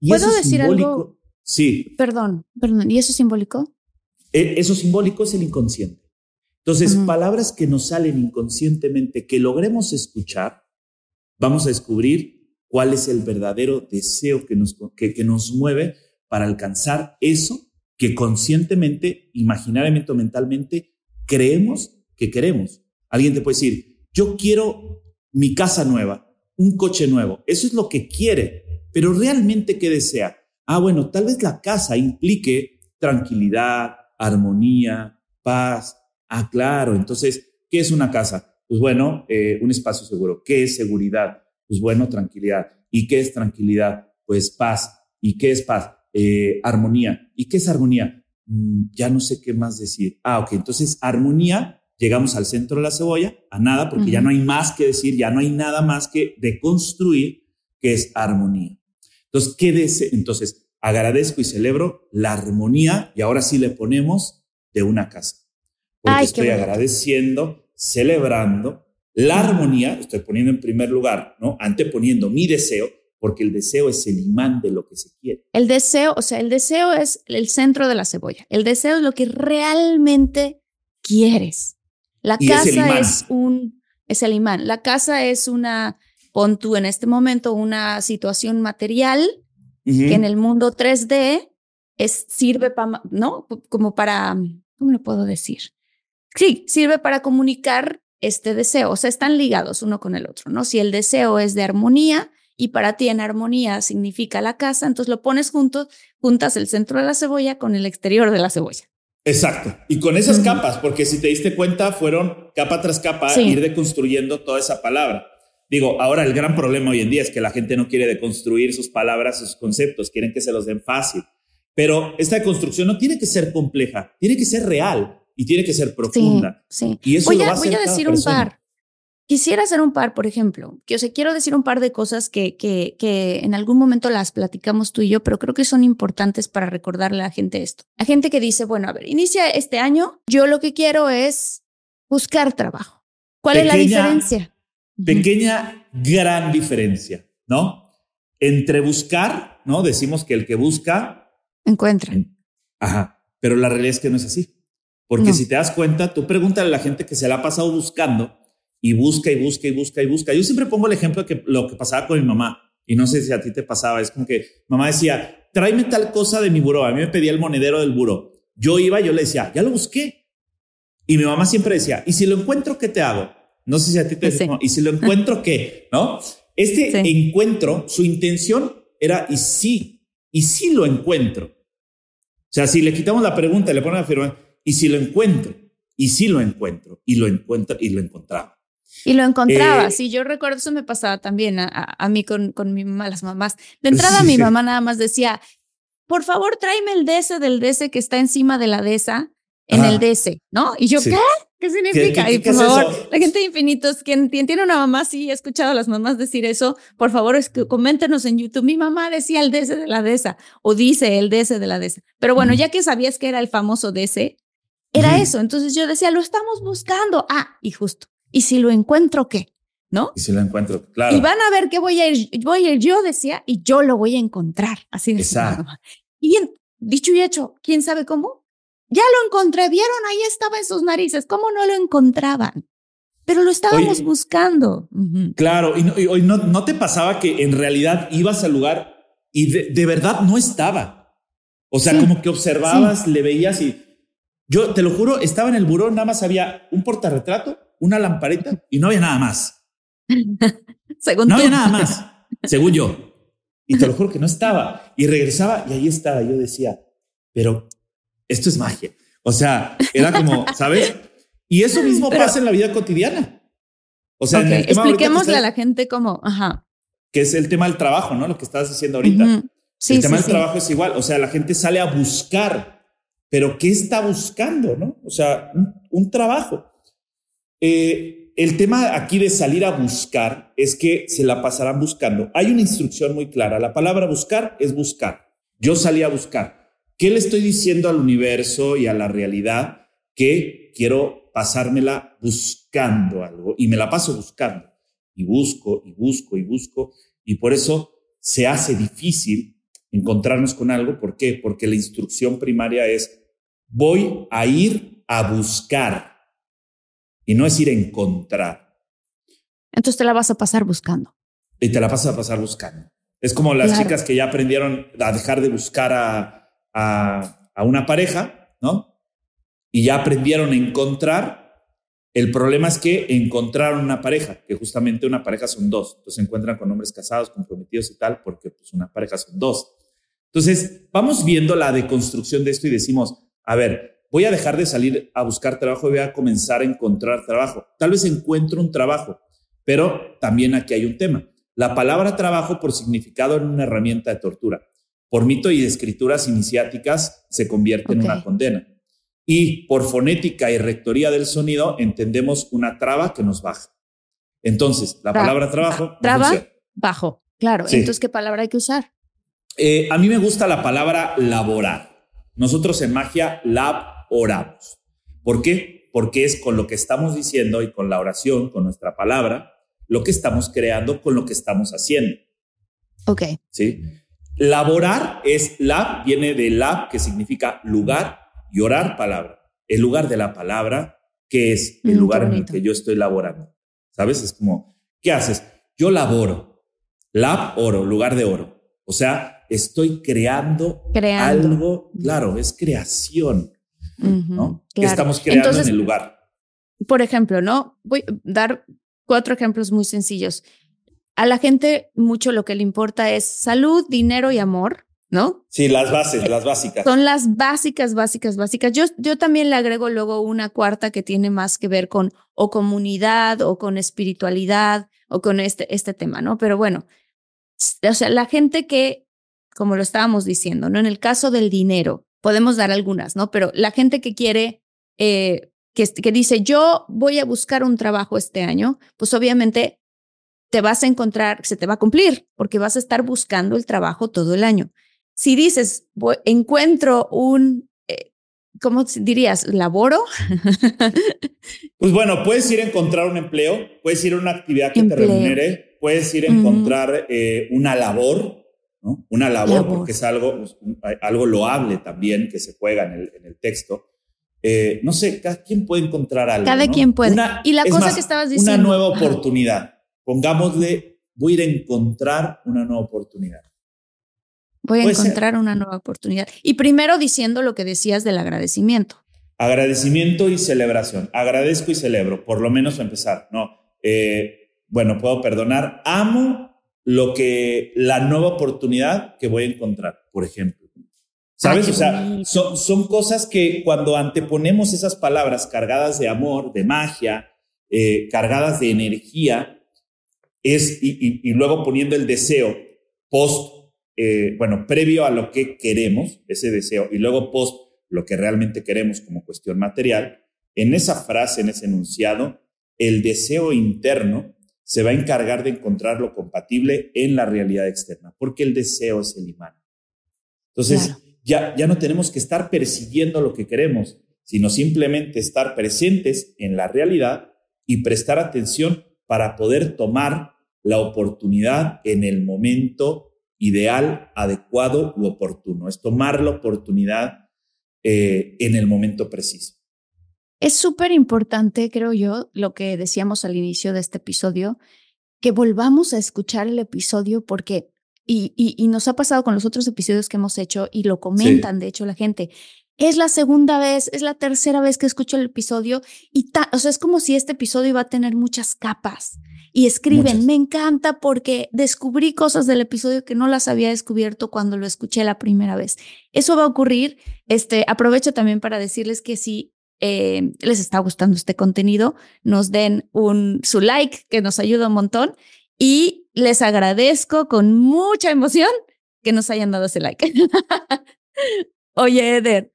Y ¿puedo decir simbólico, algo? Sí. Perdón. ¿Y eso simbólico? Eso simbólico es el inconsciente. Entonces, palabras que nos salen inconscientemente, que logremos escuchar, vamos a descubrir cuál es el verdadero deseo que nos mueve para alcanzar eso que conscientemente, imaginariamente o mentalmente creemos que queremos. Alguien te puede decir, yo quiero mi casa nueva, un coche nuevo. Eso es lo que quiere, pero ¿realmente qué desea? Ah, bueno, tal vez la casa implique tranquilidad, armonía, paz. Ah, claro, entonces, ¿qué es una casa? Pues bueno, un espacio seguro. ¿Qué es seguridad? Pues bueno, tranquilidad. ¿Y qué es tranquilidad? Pues paz. ¿Y qué es paz? Armonía. ¿Y qué es armonía? Ya no sé qué más decir. Ah, ok, entonces armonía, llegamos al centro de la cebolla, a nada, porque ya no hay más que decir, ya no hay nada más que deconstruir, que es armonía. Entonces, ¿qué deseo? Entonces, agradezco y celebro la armonía y ahora sí le ponemos de una casa. Porque estoy agradeciendo, celebrando la armonía, estoy poniendo en primer lugar, ¿no? Anteponiendo mi deseo, porque el deseo es el imán de lo que se quiere. El deseo, o sea, el deseo es el centro de la cebolla. El deseo es lo que realmente quieres. La casa es el imán. La casa es una, pon tú en este momento, una situación material que en el mundo 3D sirve para, ¿no? Como para, ¿cómo lo puedo decir? Sí, sirve para comunicar este deseo. O sea, están ligados uno con el otro, ¿no? Si el deseo es de armonía, y para ti en armonía significa la casa, entonces lo pones juntas el centro de la cebolla con el exterior de la cebolla. Exacto. Y con esas capas, porque si te diste cuenta, fueron capa tras capa, ir deconstruyendo toda esa palabra. Digo, ahora el gran problema hoy en día es que la gente no quiere deconstruir sus palabras, sus conceptos, quieren que se los den fácil. Pero esta deconstrucción no tiene que ser compleja, tiene que ser real y tiene que ser profunda. Sí, sí. Y eso lo va a hacer cada persona. Voy a decir un par. Quisiera hacer un par, por ejemplo, que, o sea, quiero decir un par de cosas que en algún momento las platicamos tú y yo, pero creo que son importantes para recordarle a la gente esto. A gente que dice, bueno, a ver, inicia este año, yo lo que quiero es buscar trabajo. ¿Cuál es la diferencia? Pequeña, gran diferencia, ¿no? Entre buscar, ¿no? Decimos que el que busca encuentra. Ajá, pero la realidad es que no es así. Porque si te das cuenta, tú pregúntale a la gente que se la ha pasado buscando y busca y busca y busca y busca. Yo siempre pongo el ejemplo de que lo que pasaba con mi mamá, y no sé si a ti te pasaba, es como que mamá decía, tráeme tal cosa de mi buró. A mí me pedía el monedero del buró. Yo iba, yo le decía, ya lo busqué. Y mi mamá siempre decía, ¿y si lo encuentro, qué te hago? No sé si a ti te decía, ¿y si lo encuentro, qué? ¿No? Encuentro, su intención era, ¿y si lo encuentro? O sea, si le quitamos la pregunta, le ponen la firma, ¿y si lo encuentro? ¿Y si lo encuentro? Y lo encuentro, y lo encontraba. Y lo encontraba, sí, yo recuerdo, eso me pasaba también a mí con mi mamá, las mamás. De entrada mi mamá nada más decía, por favor tráeme el DC del DC que está encima de la DESA, en el DC, ¿no? Y yo, ¿qué? ¿Qué significa? ¿Qué, y por favor, eso? La gente de Infinitos, quien tiene una mamá, sí, he escuchado a las mamás decir eso, por favor coméntenos en YouTube, mi mamá decía el DC de la DESA, o dice el DC de la DESA. Pero bueno, ya que sabías que era el famoso DC, era eso, entonces yo decía, lo estamos buscando, y justo. ¿Y si lo encuentro qué? ¿No? Y si lo encuentro, claro. Y van a ver que voy a ir, yo decía, y yo lo voy a encontrar. Así de exacto. Y dicho y hecho, ¿quién sabe cómo? Ya lo encontré, vieron, ahí estaba en sus narices. ¿Cómo no lo encontraban? Pero lo estábamos buscando. Claro, y no te pasaba que en realidad ibas al lugar y de verdad no estaba. O sea, como que observabas, le veías y... Yo te lo juro, estaba en el buró, nada más había un portarretrato, una lamparita y no había nada más. Había nada más, según yo. Y te lo juro que no estaba. Y regresaba y ahí estaba. Yo decía, pero esto es magia. O sea, era como, ¿sabes? Y eso mismo pasa en la vida cotidiana. O sea, okay, en el tema expliquémosle a la gente como, ajá, que es el tema del trabajo, ¿no? Lo que estás diciendo ahorita. Uh-huh. Sí, el tema del trabajo es igual. O sea, la gente sale a buscar, pero ¿qué está buscando, no? O sea, un trabajo. El tema aquí de salir a buscar es que se la pasarán buscando. Hay una instrucción muy clara. La palabra buscar es buscar. Yo salí a buscar. ¿Qué le estoy diciendo al universo y a la realidad? Que quiero pasármela buscando algo y me la paso buscando. Y busco, y busco, y busco. Y por eso se hace difícil encontrarnos con algo. ¿Por qué? Porque la instrucción primaria es voy a ir a buscar y no es ir a encontrar. Entonces te la vas a pasar buscando. Y te la vas a pasar buscando. Es como las chicas que ya aprendieron a dejar de buscar a una pareja, ¿no? Y ya aprendieron a encontrar. El problema es que encontraron una pareja, que justamente una pareja son dos. Entonces se encuentran con hombres casados, comprometidos y tal, porque pues una pareja son dos. Entonces vamos viendo la deconstrucción de esto y decimos, a ver, voy a dejar de salir a buscar trabajo y voy a comenzar a encontrar trabajo. Tal vez encuentro un trabajo, pero también aquí hay un tema. La palabra trabajo por significado era una herramienta de tortura. Por mito y de escrituras iniciáticas se convierte en una condena. Y por fonética y rectoría del sonido entendemos una traba que nos baja. Entonces, la palabra trabajo... Traba, bajo, claro. Sí. Entonces, ¿qué palabra hay que usar? A mí me gusta la palabra laborar. Nosotros en magia laboramos. ¿Por qué? Porque es con lo que estamos diciendo y con la oración, con nuestra palabra, lo que estamos creando con lo que estamos haciendo. Ok. ¿Sí? Laborar es lab, viene de lab, que significa lugar, y orar palabra, el lugar de la palabra, que es el lugar en el que yo estoy laborando. ¿Sabes? Es como, ¿qué haces? Yo laboro, lab, oro, lugar de oro. O sea, estoy creando algo, claro, es creación, ¿no? Claro. Que estamos creando. Entonces, en el lugar. Por ejemplo, ¿no? Voy a dar 4 ejemplos muy sencillos. A la gente mucho lo que le importa es salud, dinero y amor, ¿no? Sí, las bases, las básicas. Son las básicas, básicas, básicas. Yo también le agrego luego una cuarta que tiene más que ver con o comunidad o con espiritualidad o con este tema, ¿no? Pero bueno, o sea, la gente que, como lo estábamos diciendo, ¿no? En el caso del dinero, podemos dar algunas, ¿no? Pero la gente que quiere, que dice, yo voy a buscar un trabajo este año, pues obviamente te vas a encontrar, se te va a cumplir, porque vas a estar buscando el trabajo todo el año. Si dices, encuentro un, ¿cómo dirías? ¿Laboro? Pues bueno, puedes ir a encontrar un empleo, puedes ir a una actividad que te remunere, puedes ir a encontrar una labor, ¿no? Una labor, porque es algo loable también que se juega en el texto. No sé, cada quien puede encontrar algo. Cada quien puede. Y la cosa que estabas diciendo. Una nueva oportunidad. Pongámosle, voy a ir a encontrar una nueva oportunidad. Voy a encontrar una nueva oportunidad. Y primero diciendo lo que decías del agradecimiento. Agradecimiento y celebración. Agradezco y celebro, por lo menos empezar. No, bueno, puedo perdonar. Amo la nueva oportunidad que voy a encontrar, por ejemplo. ¿Sabes? O sea, son cosas que cuando anteponemos esas palabras cargadas de amor, de magia, cargadas de energía, y luego poniendo el deseo previo a lo que queremos, ese deseo, y luego post lo que realmente queremos como cuestión material, en esa frase, en ese enunciado, el deseo interno se va a encargar de encontrar lo compatible en la realidad externa, porque el deseo es el imán. Entonces, ya no tenemos que estar persiguiendo lo que queremos, sino simplemente estar presentes en la realidad y prestar atención para poder tomar la oportunidad en el momento ideal, adecuado u oportuno. Es tomar la oportunidad en el momento preciso. Es súper importante, creo yo, lo que decíamos al inicio de este episodio, que volvamos a escuchar el episodio porque, y nos ha pasado con los otros episodios que hemos hecho y lo comentan, de hecho, la gente, Es la segunda vez, es la tercera vez que escucho el episodio y o sea, es como si este episodio iba a tener muchas capas. Y escriben, muchas. Me encanta porque descubrí cosas del episodio que no las había descubierto cuando lo escuché la primera vez. Eso va a ocurrir. Aprovecho también para decirles que si les está gustando este contenido, nos den su like, que nos ayuda un montón. Y les agradezco con mucha emoción que nos hayan dado ese like. Oye, Eder,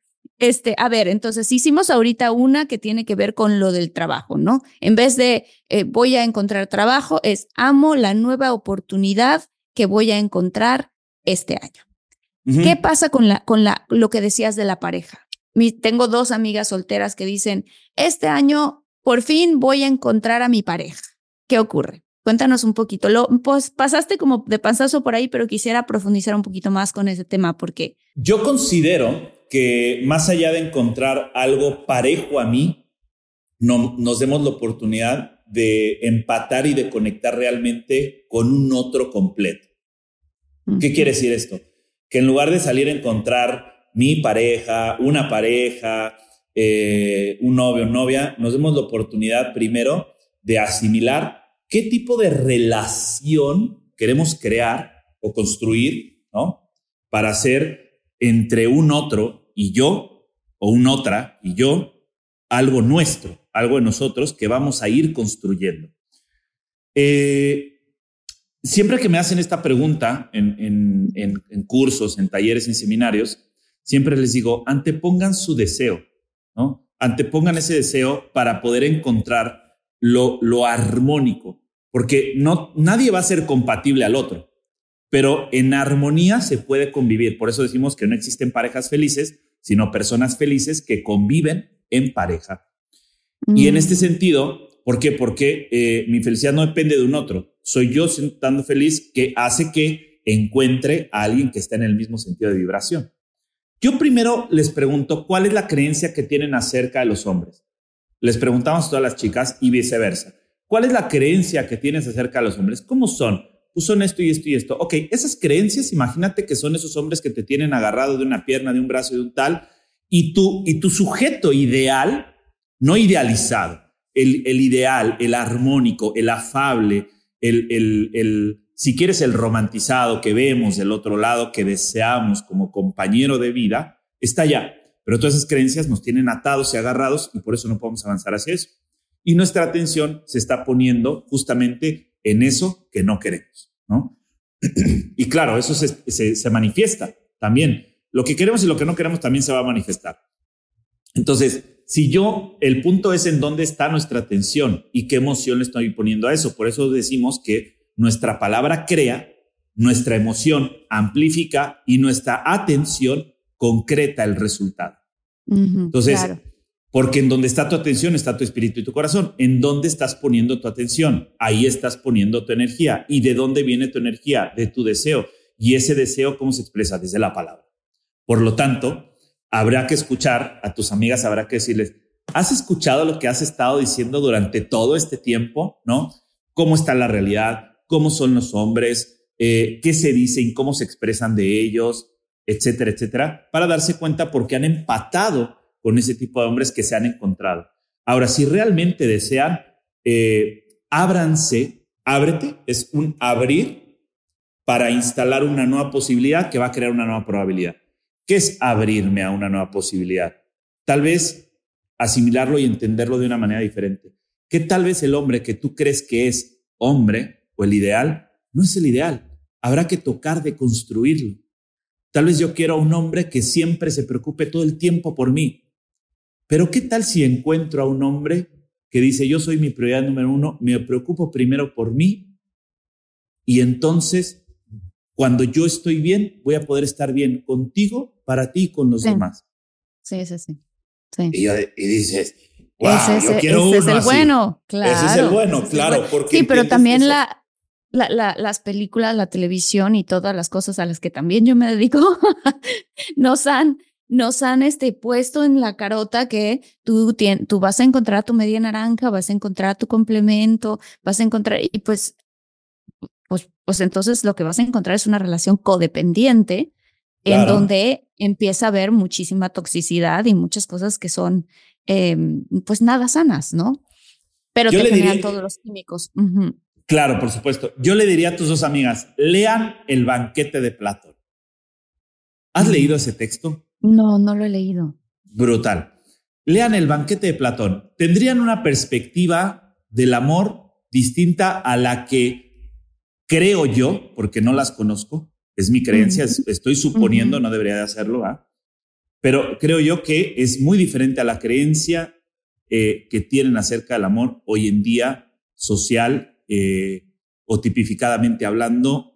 a ver, entonces hicimos ahorita una que tiene que ver con lo del trabajo, ¿no? En vez de voy a encontrar trabajo, es amo la nueva oportunidad que voy a encontrar este año. Uh-huh. ¿Qué pasa con lo que decías de la pareja? Tengo dos amigas solteras que dicen, este año por fin voy a encontrar a mi pareja. ¿Qué ocurre? Cuéntanos un poquito. Pues, pasaste como de panzazo por ahí, pero quisiera profundizar un poquito más con ese tema porque... Yo considero que más allá de encontrar algo parejo a mí, nos demos la oportunidad de empatar y de conectar realmente con un otro completo. Uh-huh. ¿Qué quiere decir esto? Que en lugar de salir a encontrar mi pareja, una pareja, un novio, novia, nos demos la oportunidad primero de asimilar qué tipo de relación queremos crear o construir, ¿no? Para hacer entre un otro y yo, o un otra y yo, algo nuestro, algo de nosotros que vamos a ir construyendo. Siempre que me hacen esta pregunta en cursos, en talleres, en seminarios, siempre les digo, antepongan su deseo, ¿no? Antepongan ese deseo para poder encontrar lo armónico, porque nadie va a ser compatible al otro, pero en armonía se puede convivir. Por eso decimos que no existen parejas felices, sino personas felices que conviven en pareja. Y en este sentido, ¿por qué? Porque mi felicidad no depende de un otro. Soy yo estando feliz que hace que encuentre a alguien que está en el mismo sentido de vibración. Yo primero les pregunto, ¿cuál es la creencia que tienen acerca de los hombres? Les preguntamos a todas las chicas y viceversa. ¿Cuál es la creencia que tienes acerca de los hombres? ¿Cómo son? Pues son esto y esto y esto. Ok, esas creencias, imagínate que son esos hombres que te tienen agarrado de una pierna, de un brazo, de un tal, y tu sujeto ideal, no idealizado, el ideal, el armónico, el afable, si quieres, el romantizado que vemos del otro lado, que deseamos como compañero de vida, está allá. Pero todas esas creencias nos tienen atados y agarrados y por eso no podemos avanzar hacia eso. Y nuestra atención se está poniendo justamente en eso que no queremos, ¿no? Y claro, eso se manifiesta también. Lo que queremos y lo que no queremos también se va a manifestar. Entonces, el punto es en dónde está nuestra atención y qué emoción le estoy poniendo a eso. Por eso decimos que nuestra palabra crea, nuestra emoción amplifica y nuestra atención concreta el resultado. Uh-huh, entonces, claro. Porque en donde está tu atención está tu espíritu y tu corazón. ¿En dónde estás poniendo tu atención? Ahí estás poniendo tu energía. ¿Y de dónde viene tu energía? De tu deseo. ¿Y ese deseo cómo se expresa? Desde la palabra. Por lo tanto, habrá que escuchar a tus amigas, habrá que decirles, ¿has escuchado lo que has estado diciendo durante todo este tiempo? ¿No? ¿Cómo está la realidad? ¿Cómo son los hombres? ¿Qué se dicen? ¿Cómo se expresan de ellos? Etcétera, etcétera, para darse cuenta porque han empatado con ese tipo de hombres que se han encontrado. Ahora, si realmente desean, ábrete, es un abrir para instalar una nueva posibilidad que va a crear una nueva probabilidad. ¿Qué es abrirme a una nueva posibilidad? Tal vez asimilarlo y entenderlo de una manera diferente. Que tal vez el hombre que tú crees que es hombre o el ideal, no es el ideal. Habrá que tocar de construirlo. Tal vez yo quiero a un hombre que siempre se preocupe todo el tiempo por mí. Pero ¿qué tal si encuentro a un hombre que dice yo soy mi prioridad número uno, me preocupo primero por mí y entonces cuando yo estoy bien voy a poder estar bien contigo, para ti y con los demás? Sí. Y dices, wow, yo quiero uno así. Ese es el bueno, claro. Porque sí, pero también eso. Las películas, la televisión y todas las cosas a las que también yo me dedico nos han puesto en la carota que tú vas a encontrar tu media naranja, vas a encontrar tu complemento, vas a encontrar, y pues entonces lo que vas a encontrar es una relación codependiente Claro. En donde empieza a haber muchísima toxicidad y muchas cosas que son, pues nada sanas, ¿no? Pero yo te generan todos los químicos. Uh-huh. Claro, por supuesto. Yo le diría a tus dos amigas, lean El banquete de Platón. ¿Has leído ese texto? No, no lo he leído. Brutal. Lean El banquete de Platón. Tendrían una perspectiva del amor distinta a la que creo yo, porque no las conozco, es mi creencia, estoy suponiendo, no debería de hacerlo, ¿eh? Pero creo yo que es muy diferente a la creencia que tienen acerca del amor hoy en día, social o tipificadamente hablando.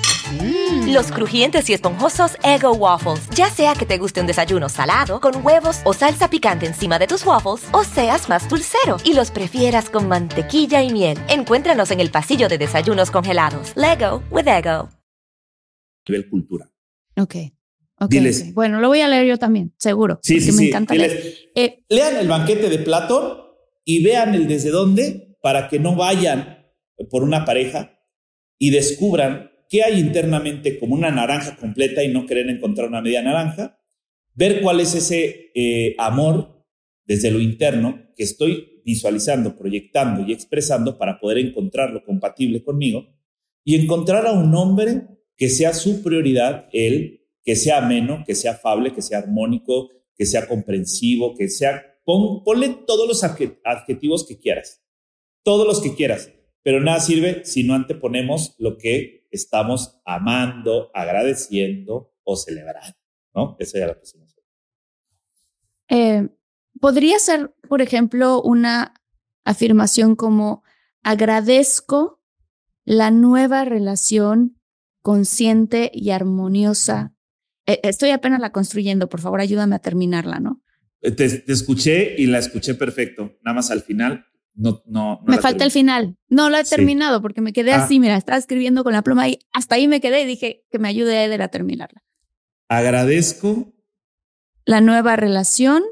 Los crujientes y esponjosos Ego Waffles. Ya sea que te guste un desayuno salado, con huevos o salsa picante encima de tus waffles, o seas más dulcero y los prefieras con mantequilla y miel. Encuéntranos en el pasillo de desayunos congelados. Lego with Ego. Nivel cultura. Ok. Bueno, lo voy a leer yo también, seguro. Sí. Me encanta leer. Lean El banquete de Platón y vean el desde dónde para que no vayan por una pareja y descubran qué hay internamente como una naranja completa y no querer encontrar una media naranja, ver cuál es ese amor desde lo interno que estoy visualizando, proyectando y expresando para poder encontrarlo compatible conmigo y encontrar a un hombre que sea su prioridad, él, que sea ameno, que sea afable, que sea armónico, que sea comprensivo, que sea... Ponle todos los adjetivos que quieras, todos los que quieras, pero nada sirve si no anteponemos lo que estamos amando, agradeciendo o celebrando, ¿no? Eso ya lo pusimos. Podría ser, por ejemplo, una afirmación como agradezco la nueva relación consciente y armoniosa. Estoy apenas la construyendo, por favor, ayúdame a terminarla, ¿no? Te escuché y la escuché perfecto, nada más al final. No. Me falta el final. No lo he terminado porque me quedé así, mira, estaba escribiendo con la pluma y hasta ahí me quedé y dije que me ayude a Eder a terminarla. Agradezco la nueva relación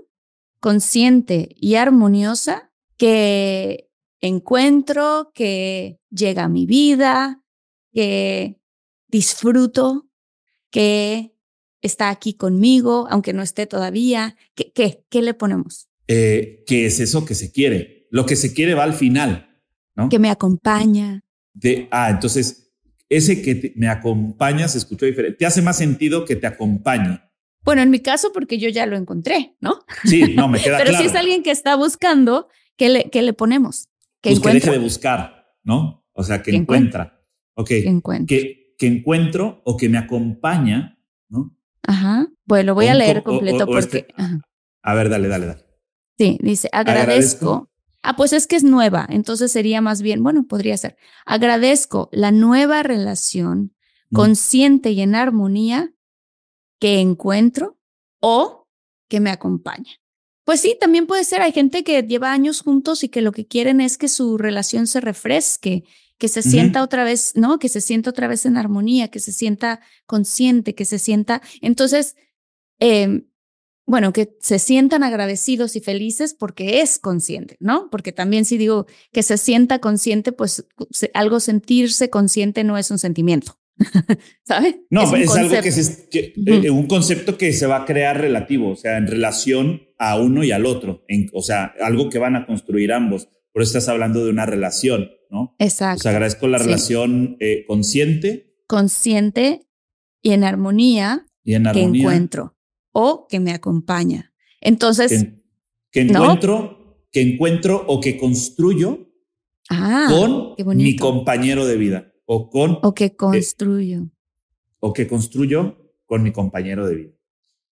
consciente y armoniosa que encuentro, que llega a mi vida, que disfruto, que está aquí conmigo, aunque no esté todavía. ¿Qué le ponemos? ¿Qué es eso que se quiere? Lo que se quiere va al final, ¿no? Que me acompaña. Entonces, ese que me acompaña se escuchó diferente. Te hace más sentido que te acompañe. Bueno, en mi caso, porque yo ya lo encontré, ¿no? Sí, no, me queda pero claro. Pero si es alguien que está buscando, ¿qué le ponemos? Pues que deje de buscar, ¿no? O sea, que encuentra. Okay. Que encuentro o que me acompaña, ¿no? Ajá. Bueno, lo voy a leer completo porque... A ver, dale. Sí, dice, agradezco... pues es que es nueva, entonces sería más bien, bueno, podría ser. Agradezco la nueva relación consciente y en armonía que encuentro o que me acompaña. Pues sí, también puede ser, hay gente que lleva años juntos y que lo que quieren es que su relación se refresque, que se sienta otra vez, ¿no? Que se sienta otra vez en armonía, que se sienta consciente, que se sienta... Entonces... Bueno, que se sientan agradecidos y felices porque es consciente, ¿no? Porque también si digo que se sienta consciente, pues algo sentirse consciente no es un sentimiento, ¿sabes? No, es algo que un concepto que se va a crear relativo, o sea, en relación a uno y al otro, o sea, algo que van a construir ambos. Por eso estás hablando de una relación, ¿no? Exacto. Pues agradezco la relación consciente. Consciente y en armonía que encuentro. O que me acompaña. Entonces, que encuentro o que construyo con mi compañero de vida o que construyo o que construyo con mi compañero de vida.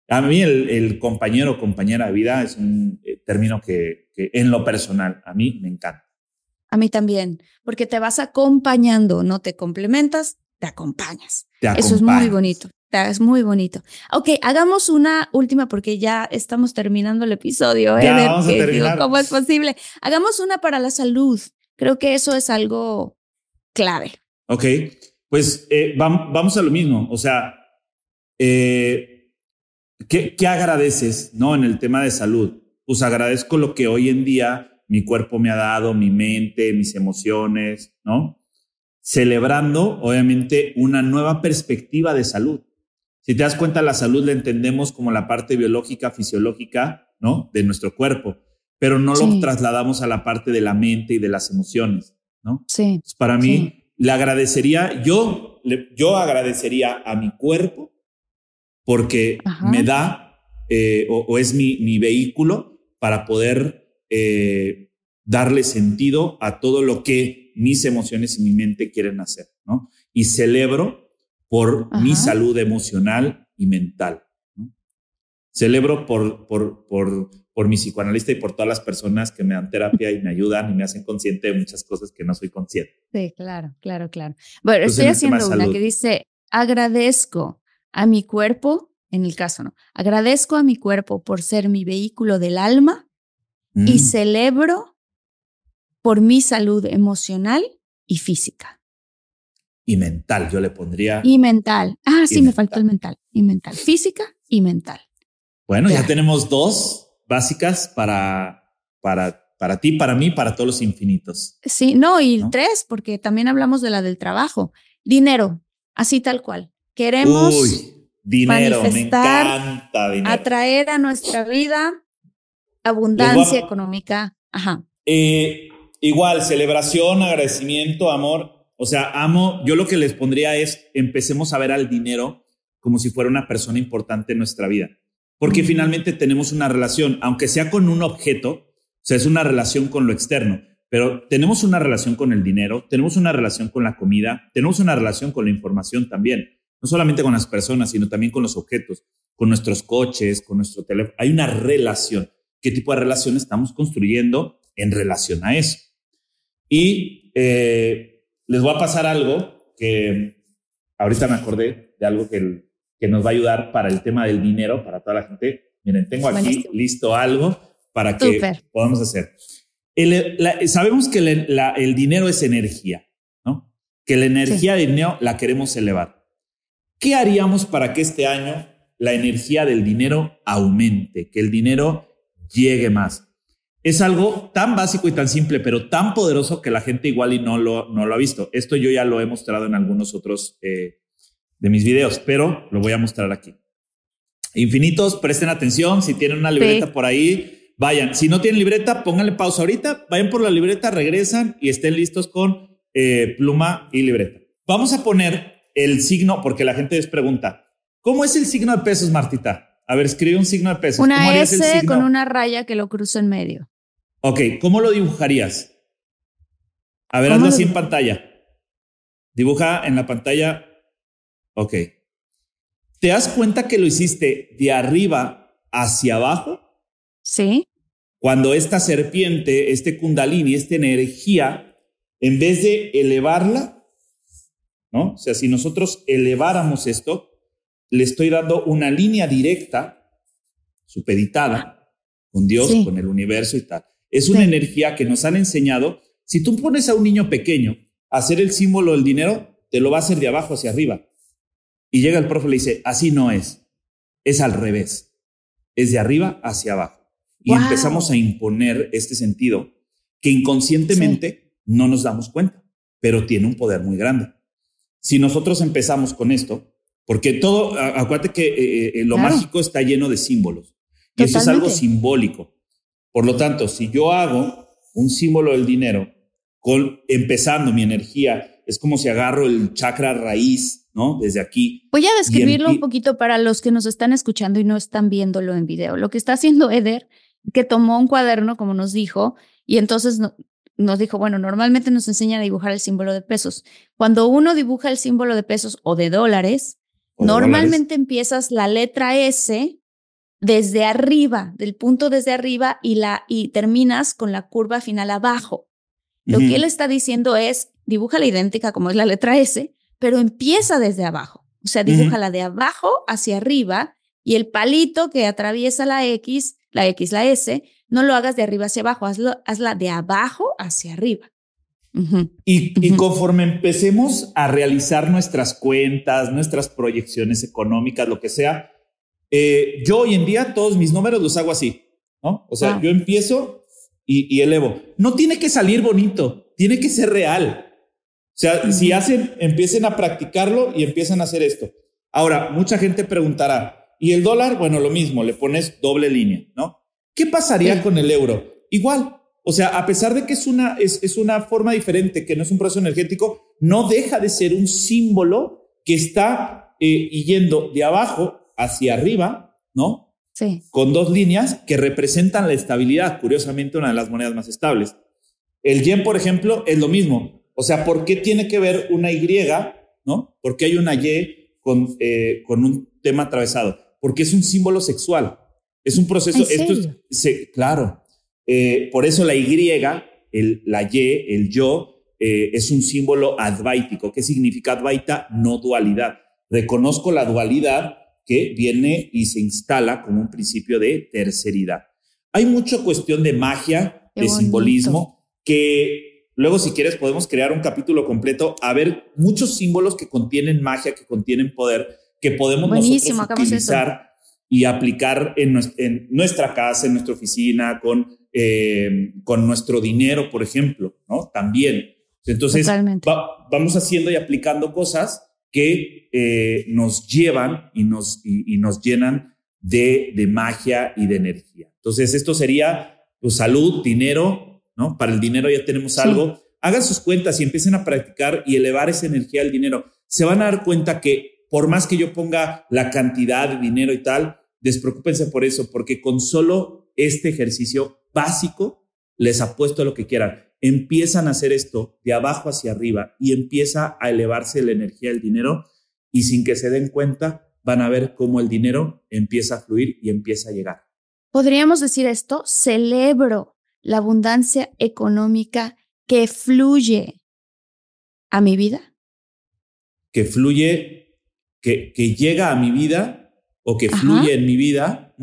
A mí el compañero o compañera de vida es un término que en lo personal a mí me encanta. A mí también, porque te vas acompañando, no te complementas, te acompañas. Eso es muy bonito, es muy bonito. Ok, hagamos una última porque ya estamos terminando el episodio. Ya vamos a terminar. Digo, ¿cómo es posible? Hagamos una para la salud. Creo que eso es algo clave. Ok, pues vamos a lo mismo. O sea, ¿qué agradeces, no, en el tema de salud? Pues agradezco lo que hoy en día mi cuerpo me ha dado, mi mente, mis emociones, ¿no? Celebrando, obviamente, una nueva perspectiva de salud. Si te das cuenta, la salud la entendemos como la parte biológica, fisiológica, ¿no?, de nuestro cuerpo, pero no lo trasladamos a la parte de la mente y de las emociones, ¿no? Sí. Pues para mí, le agradecería, yo agradecería a mi cuerpo porque me da, o es mi vehículo para poder darle sentido a todo lo que mis emociones y mi mente quieren hacer, ¿no? Y celebro por mi salud emocional y mental, ¿no? Celebro por mi psicoanalista y por todas las personas que me dan terapia y me ayudan y me hacen consciente de muchas cosas que no soy consciente. Sí, claro. Bueno, entonces, estoy haciendo una que dice, agradezco a mi cuerpo, en el caso, ¿no? Agradezco a mi cuerpo por ser mi vehículo del alma y celebro por mi salud emocional y física. Y mental, yo le pondría. Y mental. Ah, sí, me faltó el mental. Y mental. Física y mental. Bueno, ya tenemos dos básicas para ti, para mí, para todos los infinitos. Sí, no, y ¿no? Tres, porque también hablamos de la del trabajo. Dinero, así tal cual. Queremos dinero, me encanta dinero. Atraer a nuestra vida abundancia económica. Igual, celebración, agradecimiento, amor. O sea, amo. Yo lo que les pondría es empecemos a ver al dinero como si fuera una persona importante en nuestra vida. Porque finalmente tenemos una relación, aunque sea con un objeto, o sea, es una relación con lo externo, pero tenemos una relación con el dinero, tenemos una relación con la comida, tenemos una relación con la información también. No solamente con las personas, sino también con los objetos, con nuestros coches, con nuestro teléfono. Hay una relación. ¿Qué tipo de relación estamos construyendo en relación a eso? Y les voy a pasar algo que ahorita me acordé de algo que nos va a ayudar para el tema del dinero, para toda la gente. Miren, tengo aquí listo algo para que podamos hacer. Sabemos que el dinero es energía, ¿no? Que la energía del dinero la queremos elevar. ¿Qué haríamos para que este año la energía del dinero aumente? Que el dinero llegue más. Es algo tan básico y tan simple, pero tan poderoso que la gente igual y no lo ha visto. Esto yo ya lo he mostrado en algunos otros de mis videos, pero lo voy a mostrar aquí. Infinitos, presten atención. Si tienen una libreta por ahí, vayan. Si no tienen libreta, pónganle pausa ahorita, vayan por la libreta, regresan y estén listos con pluma y libreta. Vamos a poner el signo, porque la gente les pregunta, ¿cómo es el signo de pesos, Martita? A ver, escribe un signo de pesos. Una S con una raya que lo cruza en medio. Ok, ¿cómo lo dibujarías? A ver, hazlo así en pantalla. Dibuja en la pantalla. Ok. ¿Te das cuenta que lo hiciste de arriba hacia abajo? Sí. Cuando esta serpiente, este kundalini, esta energía, en vez de elevarla, ¿no? O sea, si nosotros eleváramos esto, le estoy dando una línea directa, supeditada, con Dios, con el universo y tal. Es una energía que nos han enseñado. Si tú pones a un niño pequeño a hacer el símbolo del dinero, te lo va a hacer de abajo hacia arriba. Y llega el profe y le dice, así no es al revés, es de arriba hacia abajo. Y empezamos a imponer este sentido que inconscientemente no nos damos cuenta, pero tiene un poder muy grande. Si nosotros empezamos con esto, porque todo, acuérdate que lo mágico está lleno de símbolos. Y eso es algo simbólico. Por lo tanto, si yo hago un símbolo del dinero, empezando mi energía, es como si agarro el chakra raíz, ¿no? Desde aquí. Voy a describirlo un poquito para los que nos están escuchando y no están viéndolo en video. Lo que está haciendo Eder, que tomó un cuaderno, como nos dijo, y entonces nos dijo, bueno, normalmente nos enseñan a dibujar el símbolo de pesos. Cuando uno dibuja el símbolo de pesos o de dólares, Normalmente empiezas la letra S desde arriba, del punto desde arriba, y terminas con la curva final abajo. Lo que él está diciendo es, dibújala idéntica como es la letra S, pero empieza desde abajo. O sea, dibújala de abajo hacia arriba, y el palito que atraviesa la S, no lo hagas de arriba hacia abajo, hazla de abajo hacia arriba. Y conforme empecemos a realizar nuestras cuentas, nuestras proyecciones económicas, lo que sea, yo hoy en día todos mis números los hago así, ¿no? O sea, yo empiezo y elevo. No tiene que salir bonito, tiene que ser real. O sea, si empiecen a practicarlo y empiezan a hacer esto. Ahora, mucha gente preguntará, ¿y el dólar? Bueno, lo mismo, le pones doble línea, ¿no? ¿Qué pasaría con el euro? Igual. O sea, a pesar de que es una forma diferente, que no es un proceso energético, no deja de ser un símbolo que está yendo de abajo hacia arriba, ¿no? Sí. Con dos líneas que representan la estabilidad. Curiosamente, una de las monedas más estables. El yen, por ejemplo, es lo mismo. O sea, ¿por qué tiene que ver una Y, ¿no? ¿Por qué hay una Y con un tema atravesado? Porque es un símbolo sexual. Es un proceso. Claro. Por eso la Y, el yo, es un símbolo advaítico. ¿Qué significa advaita? No dualidad. Reconozco la dualidad que viene y se instala como un principio de terceridad. Hay mucha cuestión de magia, de simbolismo, que luego, si quieres, podemos crear un capítulo completo a ver muchos símbolos que contienen magia, que contienen poder, que podemos nosotros utilizar y aplicar en nuestra casa, en nuestra oficina, con nuestro dinero, por ejemplo, ¿no? También. Entonces, vamos haciendo y aplicando cosas que nos llevan y nos llenan de magia y de energía. Entonces, esto sería pues, salud, dinero, ¿no? Para el dinero ya tenemos algo. Sí. Hagan sus cuentas y empiecen a practicar y elevar esa energía al dinero. Se van a dar cuenta que por más que yo ponga la cantidad de dinero y tal, despreocúpense por eso, porque con solo este ejercicio básico, les apuesto a lo que quieran. Empiezan a hacer esto de abajo hacia arriba y empieza a elevarse la energía del dinero, y sin que se den cuenta van a ver cómo el dinero empieza a fluir y empieza a llegar. Podríamos decir esto: celebro la abundancia económica que fluye a mi vida. Que fluye, que llega a mi vida o que fluye en mi vida.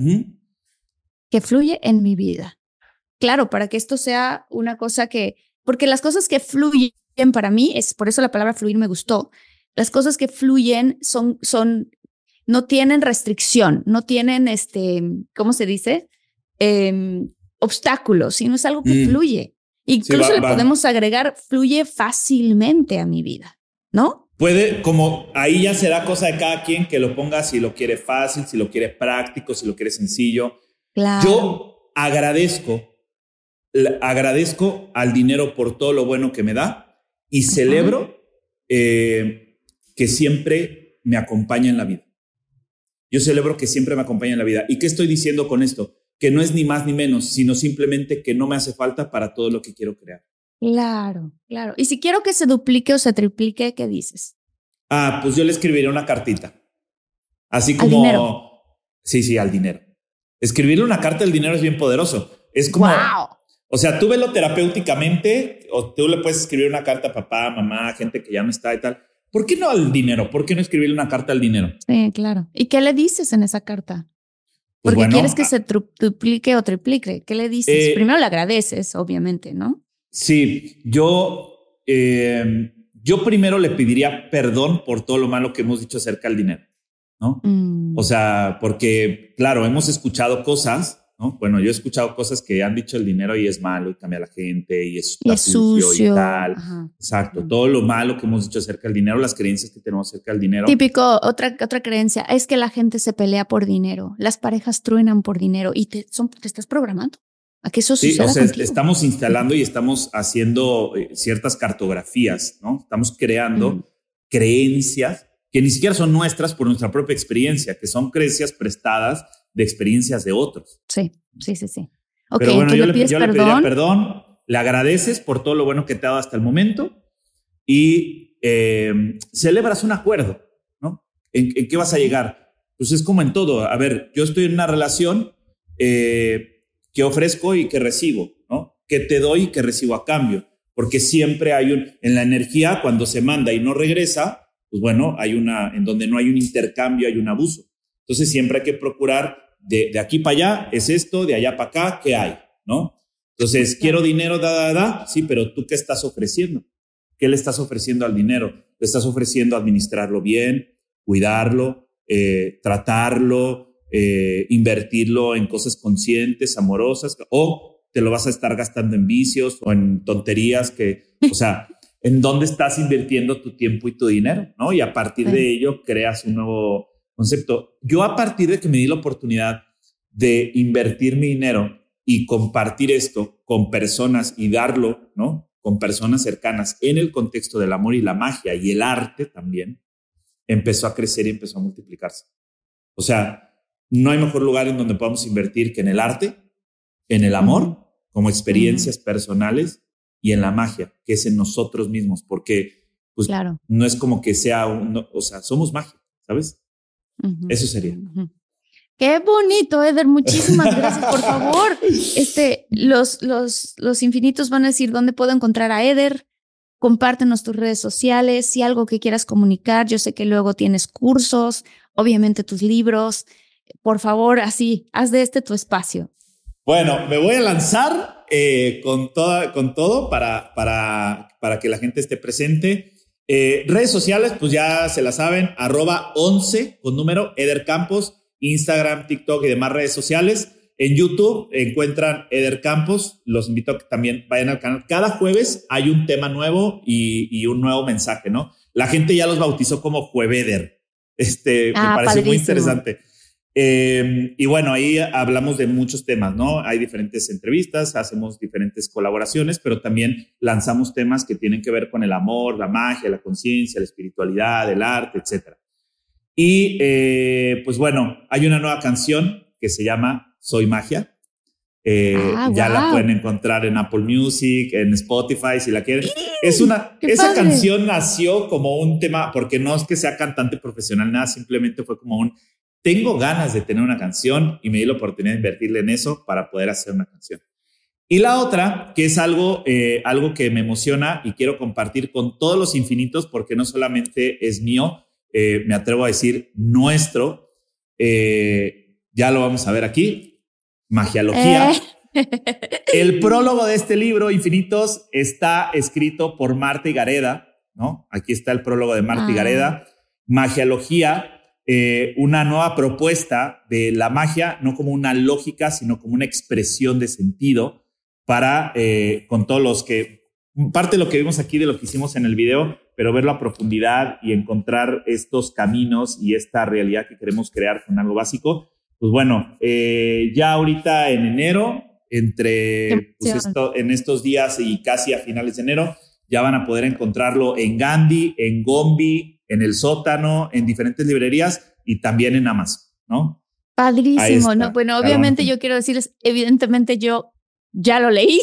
Que fluye en mi vida. Claro, para que esto sea una cosa que... Porque las cosas que fluyen para mí, es por eso la palabra fluir me gustó, las cosas que fluyen son no tienen restricción, no tienen, ¿cómo se dice? Obstáculos, sino es algo que fluye. Incluso le podemos agregar, fluye fácilmente a mi vida, ¿no? Puede, como ahí ya será cosa de cada quien que lo ponga, si lo quiere fácil, si lo quiere práctico, si lo quiere sencillo. Claro. Yo agradezco al dinero por todo lo bueno que me da y celebro que siempre me acompaña en la vida. Yo celebro que siempre me acompaña en la vida. ¿Y qué estoy diciendo con esto? Que no es ni más ni menos, sino simplemente que no me hace falta para todo lo que quiero crear. Claro, claro. Y si quiero que se duplique o se triplique, ¿qué dices? Ah, pues yo le escribiré una cartita. Así como... ¿Al dinero? Sí, al dinero. Escribirle una carta del dinero es bien poderoso. Es como... Wow. O sea, tú velo terapéuticamente, o tú le puedes escribir una carta a papá, mamá, gente que ya no está y tal. ¿Por qué no al dinero? ¿Por qué no escribirle una carta al dinero? Sí, claro. ¿Y qué le dices en esa carta? Porque quieres que se duplique o triplique. ¿Qué le dices? Primero le agradeces, obviamente, ¿no? Sí, yo primero le pediría perdón por todo lo malo que hemos dicho acerca del dinero, ¿no? O sea, porque, claro, hemos escuchado cosas, ¿no? Bueno, yo he escuchado cosas que han dicho el dinero y es malo y cambia a la gente y es sucio y tal. Ajá. Exacto. Ajá. Todo lo malo que hemos dicho acerca del dinero, las creencias que tenemos acerca del dinero. Típico, otra creencia es que la gente se pelea por dinero, las parejas truenan por dinero y te estás programando a que eso suceda. Sí, o sea, estamos instalando y estamos haciendo ciertas cartografías, ¿no? Estamos creando creencias que ni siquiera son nuestras por nuestra propia experiencia, que son creencias prestadas de experiencias de otros. Sí. Okay, pero bueno, yo le pediría perdón, le agradeces por todo lo bueno que te ha dado hasta el momento y celebras un acuerdo, ¿no? ¿En qué vas a llegar? Pues es como en todo. A ver, yo estoy en una relación que ofrezco y que recibo, ¿no? Que te doy y que recibo a cambio. Porque siempre hay en la energía, cuando se manda y no regresa, pues bueno, hay en donde no hay un intercambio, hay un abuso. Entonces siempre hay que procurar de aquí para allá, es esto, de allá para acá, ¿qué hay? ¿No? Entonces, quiero dinero, sí, pero ¿tú qué estás ofreciendo? ¿Qué le estás ofreciendo al dinero? ¿Le estás ofreciendo administrarlo bien, cuidarlo, tratarlo, invertirlo en cosas conscientes, amorosas? ¿O te lo vas a estar gastando en vicios o en tonterías que, o sea, ¿en dónde estás invirtiendo tu tiempo y tu dinero? ¿No? Y a partir de ello creas un nuevo concepto. Yo, a partir de que me di la oportunidad de invertir mi dinero y compartir esto con personas y darlo, ¿no?, con personas cercanas en el contexto del amor y la magia y el arte también, empezó a crecer y empezó a multiplicarse. O sea, no hay mejor lugar en donde podamos invertir que en el arte, en el amor, como experiencias personales, y en la magia, que es en nosotros mismos, porque pues, no es como que sea, o sea, somos magia, ¿sabes? Eso sería. Qué bonito, Eder, muchísimas gracias. Por favor, los infinitos van a decir dónde puedo encontrar a Eder. Compártenos tus redes sociales, si algo que quieras comunicar. Yo sé que luego tienes cursos, obviamente tus libros. Por favor, así, haz de tu espacio. Bueno, me voy a lanzar con todo para que la gente esté presente. Redes sociales, pues ya se las saben, @11 con número Eder Campos. Instagram, TikTok y demás redes sociales. En YouTube encuentran Eder Campos. Los invito a que también vayan al canal. Cada jueves hay un tema nuevo y un nuevo mensaje, ¿no? La gente ya los bautizó como Jueveder. Me parece padrísimo. Muy interesante. Y bueno, ahí hablamos de muchos temas, ¿no? Hay diferentes entrevistas, hacemos diferentes colaboraciones, pero también lanzamos temas que tienen que ver con el amor, la magia, la conciencia, la espiritualidad, el arte, etcétera. Y pues bueno, hay una nueva canción que se llama Soy Magia. Ya la pueden encontrar en Apple Music, en Spotify, si la quieren. Esa canción nació como un tema, porque no es que sea cantante profesional, nada, simplemente fue como tengo ganas de tener una canción y me di la oportunidad de invertirle en eso para poder hacer una canción. Y la otra, que es algo que me emociona y quiero compartir con todos los infinitos, porque no solamente es mío, me atrevo a decir nuestro, ya lo vamos a ver aquí, Magialogía. El prólogo de este libro, Infinitos, está escrito por Marta Higareda, ¿no? Aquí está el prólogo de Marta Higareda. Magialogía, una nueva propuesta de la magia, no como una lógica, sino como una expresión de sentido para, con todos los que... Parte de lo que vimos aquí, de lo que hicimos en el video, pero verlo a profundidad y encontrar estos caminos y esta realidad que queremos crear con algo básico. Pues bueno, ya ahorita en enero, en estos días y casi a finales de enero, ya van a poder encontrarlo en Gandhi, en Gombi, en El Sótano, en diferentes librerías y también en Amazon, ¿no? Padrísimo, ¿no? Bueno, obviamente yo quiero decirles, evidentemente yo ya lo leí.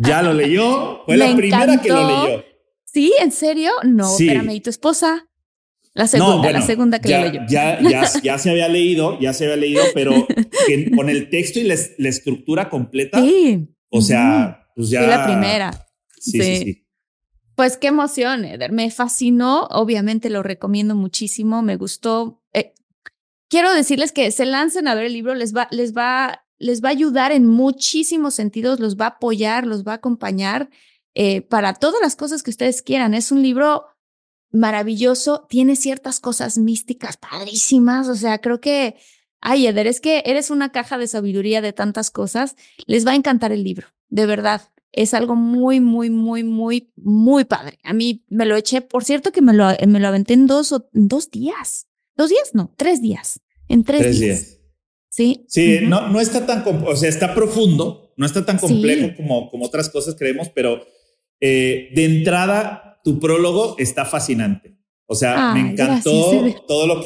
Ya lo leyó. Fue la primera que lo leyó. ¿Sí? ¿En serio? No, sí. Espérame, ¿y tu esposa? La segunda que lo leyó. Ya se había leído, pero con el texto y la estructura completa. Sí. O sea, pues ya. Fue la primera. Sí. Pues qué emoción, Eder. Me fascinó. Obviamente lo recomiendo muchísimo. Me gustó. Quiero decirles que se lancen a ver el libro. Les va a ayudar en muchísimos sentidos, los va a apoyar, los va a acompañar para todas las cosas que ustedes quieran. Es un libro maravilloso, tiene ciertas cosas místicas padrísimas, o sea, creo que, Eder, es que eres una caja de sabiduría de tantas cosas. Les va a encantar el libro, de verdad. Es algo muy, muy, muy, muy, muy padre. A mí me lo eché, por cierto, que me lo aventé en tres días. Sí, no está tan, o sea, está profundo, no está tan complejo como otras cosas creemos, pero de entrada tu prólogo está fascinante. O sea, me encantó todo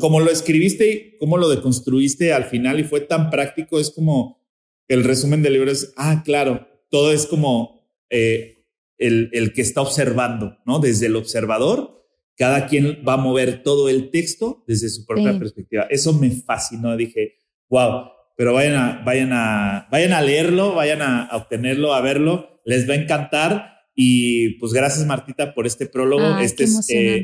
como lo escribiste y cómo lo deconstruiste al final y fue tan práctico. Es como el resumen del libro es, claro, todo es como el que está observando, ¿no? Desde el observador Cada quien va a mover todo el texto desde su propia perspectiva. Eso me fascinó. Dije, wow, pero vayan a leerlo, vayan a obtenerlo, a verlo. Les va a encantar. Y pues gracias, Martita, por este prólogo. Este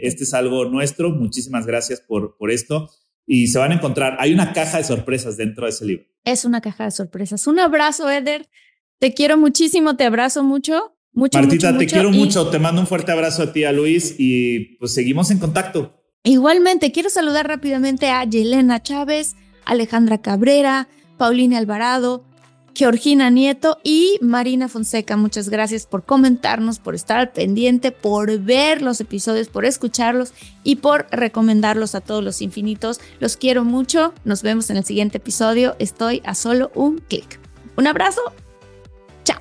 es algo nuestro. Muchísimas gracias por esto. Y se van a encontrar. Hay una caja de sorpresas dentro de ese libro. Es una caja de sorpresas. Un abrazo, Eder. Te quiero muchísimo. Te abrazo mucho. Martita, te quiero mucho. Te mando un fuerte abrazo a ti, a Luis, y pues seguimos en contacto. Igualmente, quiero saludar rápidamente a Yelena Chávez, Alejandra Cabrera, Paulina Alvarado, Georgina Nieto y Marina Fonseca. Muchas gracias por comentarnos, por estar al pendiente, por ver los episodios, por escucharlos y por recomendarlos a todos los infinitos. Los quiero mucho. Nos vemos en el siguiente episodio. Estoy a solo un clic. Un abrazo. Chao.